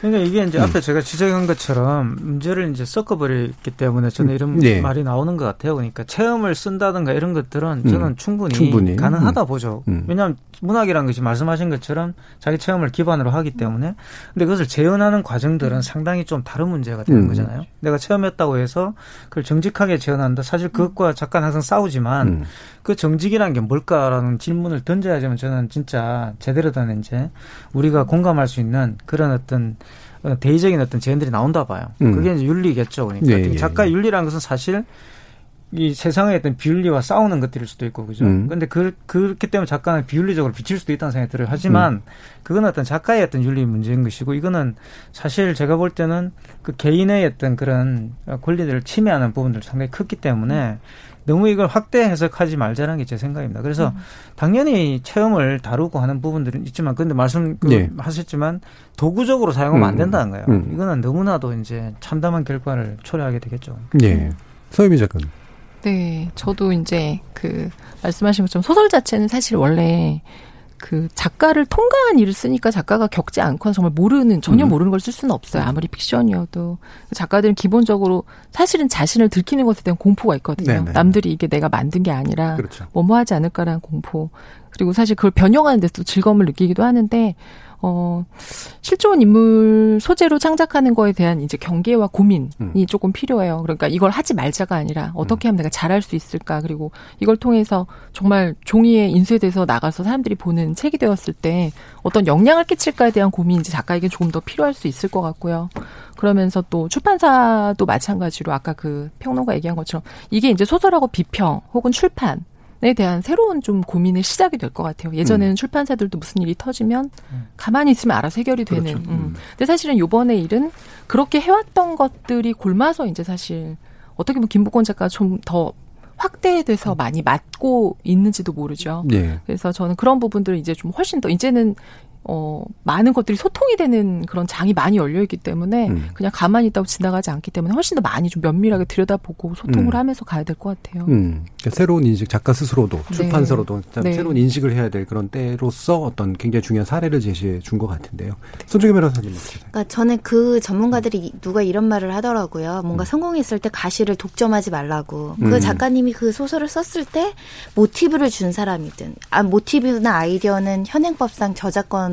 그러니까 이게 이제 음. 앞에 제가 지적한 것처럼 문제를 이제 섞어버렸기 때문에 저는 이런 네. 말이 나오는 것 같아요. 그러니까 체험을 쓴다든가 이런 것들은 저는 음. 충분히, 충분히 가능하다 음. 보죠. 음. 왜냐하면 문학이라는 것이 말씀하신 것처럼 자기 체험을 기반으로 하기 때문에 근데 그것을 재현하는 과정들은 상당히 좀 다른 문제가 되는 음. 거잖아요. 내가 체험했다고 해서 그걸 정직하게 재현한다. 사실 그것과 작가는 항상 싸우지만 음. 그 정직이란 게 뭘까라는 질문을 던져야 되면 저는 진짜 제대로 된 이제 우리가 공감할 수 있는 그런 어떤 대의적인 어떤 재현들이 나온다 봐요. 음. 그게 이제 윤리겠죠. 그러니까 예, 예, 작가의 윤리라는 것은 사실 이 세상의 어떤 비윤리와 싸우는 것들일 수도 있고, 그죠? 음. 근데 그, 그렇기 때문에 작가는 비윤리적으로 비칠 수도 있다는 생각이 들어요. 하지만, 음. 그건 어떤 작가의 어떤 윤리 문제인 것이고, 이거는 사실 제가 볼 때는 그 개인의 어떤 그런 권리들을 침해하는 부분들이 상당히 컸기 때문에, 너무 이걸 확대 해석하지 말자는 게 제 생각입니다. 그래서 음. 당연히 체험을 다루고 하는 부분들은 있지만, 그런데 말씀 그 네. 하셨지만 도구적으로 사용하면 음. 안 된다는 거예요. 음. 이거는 너무나도 이제 참담한 결과를 초래하게 되겠죠. 네. 서유미 작가님. 네, 저도 이제 그 말씀하신 것처럼 소설 자체는 사실 원래 그 작가를 통과한 일을 쓰니까 작가가 겪지 않거나 정말 모르는 전혀 모르는 걸 쓸 수는 없어요. 아무리 픽션이어도 작가들은 기본적으로 사실은 자신을 들키는 것에 대한 공포가 있거든요. 네네. 남들이 이게 내가 만든 게 아니라 그렇죠. 뭐뭐하지 않을까라는 공포. 그리고 사실 그걸 변형하는 데서 즐거움을 느끼기도 하는데 어, 실존 인물 소재로 창작하는 거에 대한 이제 경계와 고민이 음. 조금 필요해요. 그러니까 이걸 하지 말자가 아니라 어떻게 하면 내가 잘할 수 있을까. 그리고 이걸 통해서 정말 종이에 인쇄돼서 나가서 사람들이 보는 책이 되었을 때 어떤 영향을 끼칠까에 대한 고민이 이제 작가에게 조금 더 필요할 수 있을 것 같고요. 그러면서 또 출판사도 마찬가지로 아까 그 평론가 얘기한 것처럼 이게 이제 소설하고 비평 혹은 출판 에 대한 새로운 좀 고민의 시작이 될 것 같아요. 예전에는 음. 출판사들도 무슨 일이 터지면 가만히 있으면 알아서 해결이 그렇죠. 되는. 음. 근데 사실은 이번에 일은 그렇게 해왔던 것들이 골마서 이제 사실 어떻게 보면 김봉곤 작가가 좀 더 확대돼서 많이 맞고 있는지도 모르죠. 네. 그래서 저는 그런 부분들을 이제 좀 훨씬 더 이제는 어, 많은 것들이 소통이 되는 그런 장이 많이 열려있기 때문에 음. 그냥 가만히 있다고 지나가지 않기 때문에 훨씬 더 많이 좀 면밀하게 들여다보고 소통을 음. 하면서 가야 될 것 같아요. 음. 그러니까 새로운 인식, 작가 스스로도 출판사로도 네. 네. 새로운 인식을 해야 될 그런 때로서 어떤 굉장히 중요한 사례를 제시해 준 것 같은데요. 네. 손정희 변호사님. 그러니까 저는 그 전문가들이 누가 이런 말을 하더라고요. 뭔가 음. 성공했을 때 가시를 독점하지 말라고. 음. 그 작가님이 그 소설을 썼을 때 모티브를 준 사람이든 아, 모티브나 아이디어는 현행법상 저작권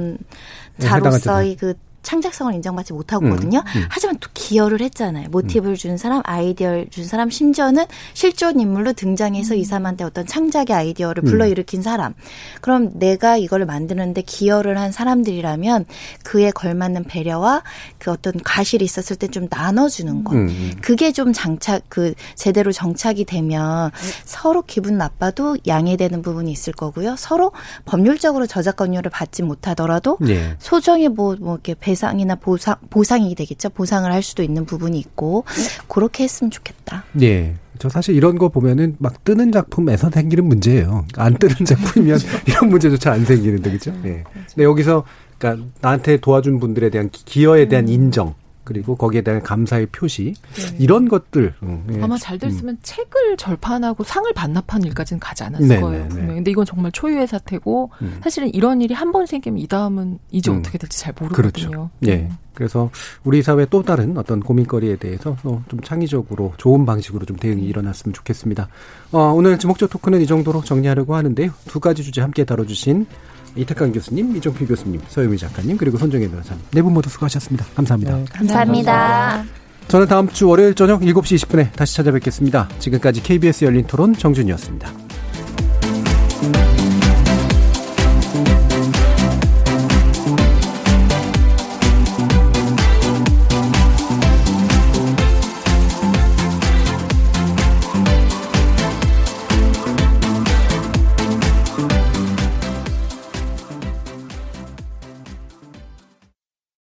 자로서의 그 창작성을 인정받지 못하거든요. 음, 음. 하지만 또 기여를 했잖아요. 모티브를 준 사람, 아이디어를 준 사람, 심지어는 실존 인물로 등장해서 음. 이 사람한테 어떤 창작의 아이디어를 불러일으킨 음. 사람. 그럼 내가 이걸 만드는데 기여를 한 사람들이라면 그에 걸맞는 배려와 그 어떤 과실이 있었을 때 좀 나눠주는 것. 음. 그게 좀 장착, 그 제대로 정착이 되면 음. 서로 기분 나빠도 양해되는 부분이 있을 거고요. 서로 법률적으로 저작권료를 받지 못하더라도 네. 소정의 뭐, 뭐 이렇게 배 보상이나 보상, 보상이 되겠죠. 보상을 할 수도 있는 부분이 있고 그렇게 했으면 좋겠다. 네. 저 사실 이런 거 보면은 막 뜨는 작품에서 생기는 문제예요. 안 뜨는 작품이면 이런 문제조차 안 생기는데 그렇죠? 네. 근데 여기서 그러니까 나한테 도와준 분들에 대한 기여에 대한 인정 그리고 거기에 대한 감사의 표시 네. 이런 것들 음, 예. 아마 잘 됐으면 음. 책을 절판하고 상을 반납한 일까지는 가지 않았을 네네네. 거예요 분명히. 근데 이건 정말 초유의 사태고 음. 사실은 이런 일이 한 번 생기면 이 다음은 이제 음. 어떻게 될지 잘 모르거든요. 그렇죠. 예. 그래서 우리 사회 또 다른 어떤 고민거리에 대해서 좀 창의적으로 좋은 방식으로 좀 대응이 일어났으면 좋겠습니다. 어, 오늘 지목적 토크는 이 정도로 정리하려고 하는데요. 두 가지 주제 함께 다뤄주신 이택광 교수님, 이종필 교수님, 서유미 작가님 그리고 손정희 변호사님 네 분 모두 수고하셨습니다. 감사합니다. 네, 감사합니다. 감사합니다. 저는 다음 주 월요일 저녁 일곱 시 이십 분에 다시 찾아뵙겠습니다. 지금까지 케이비에스 열린 토론 정준이었습니다.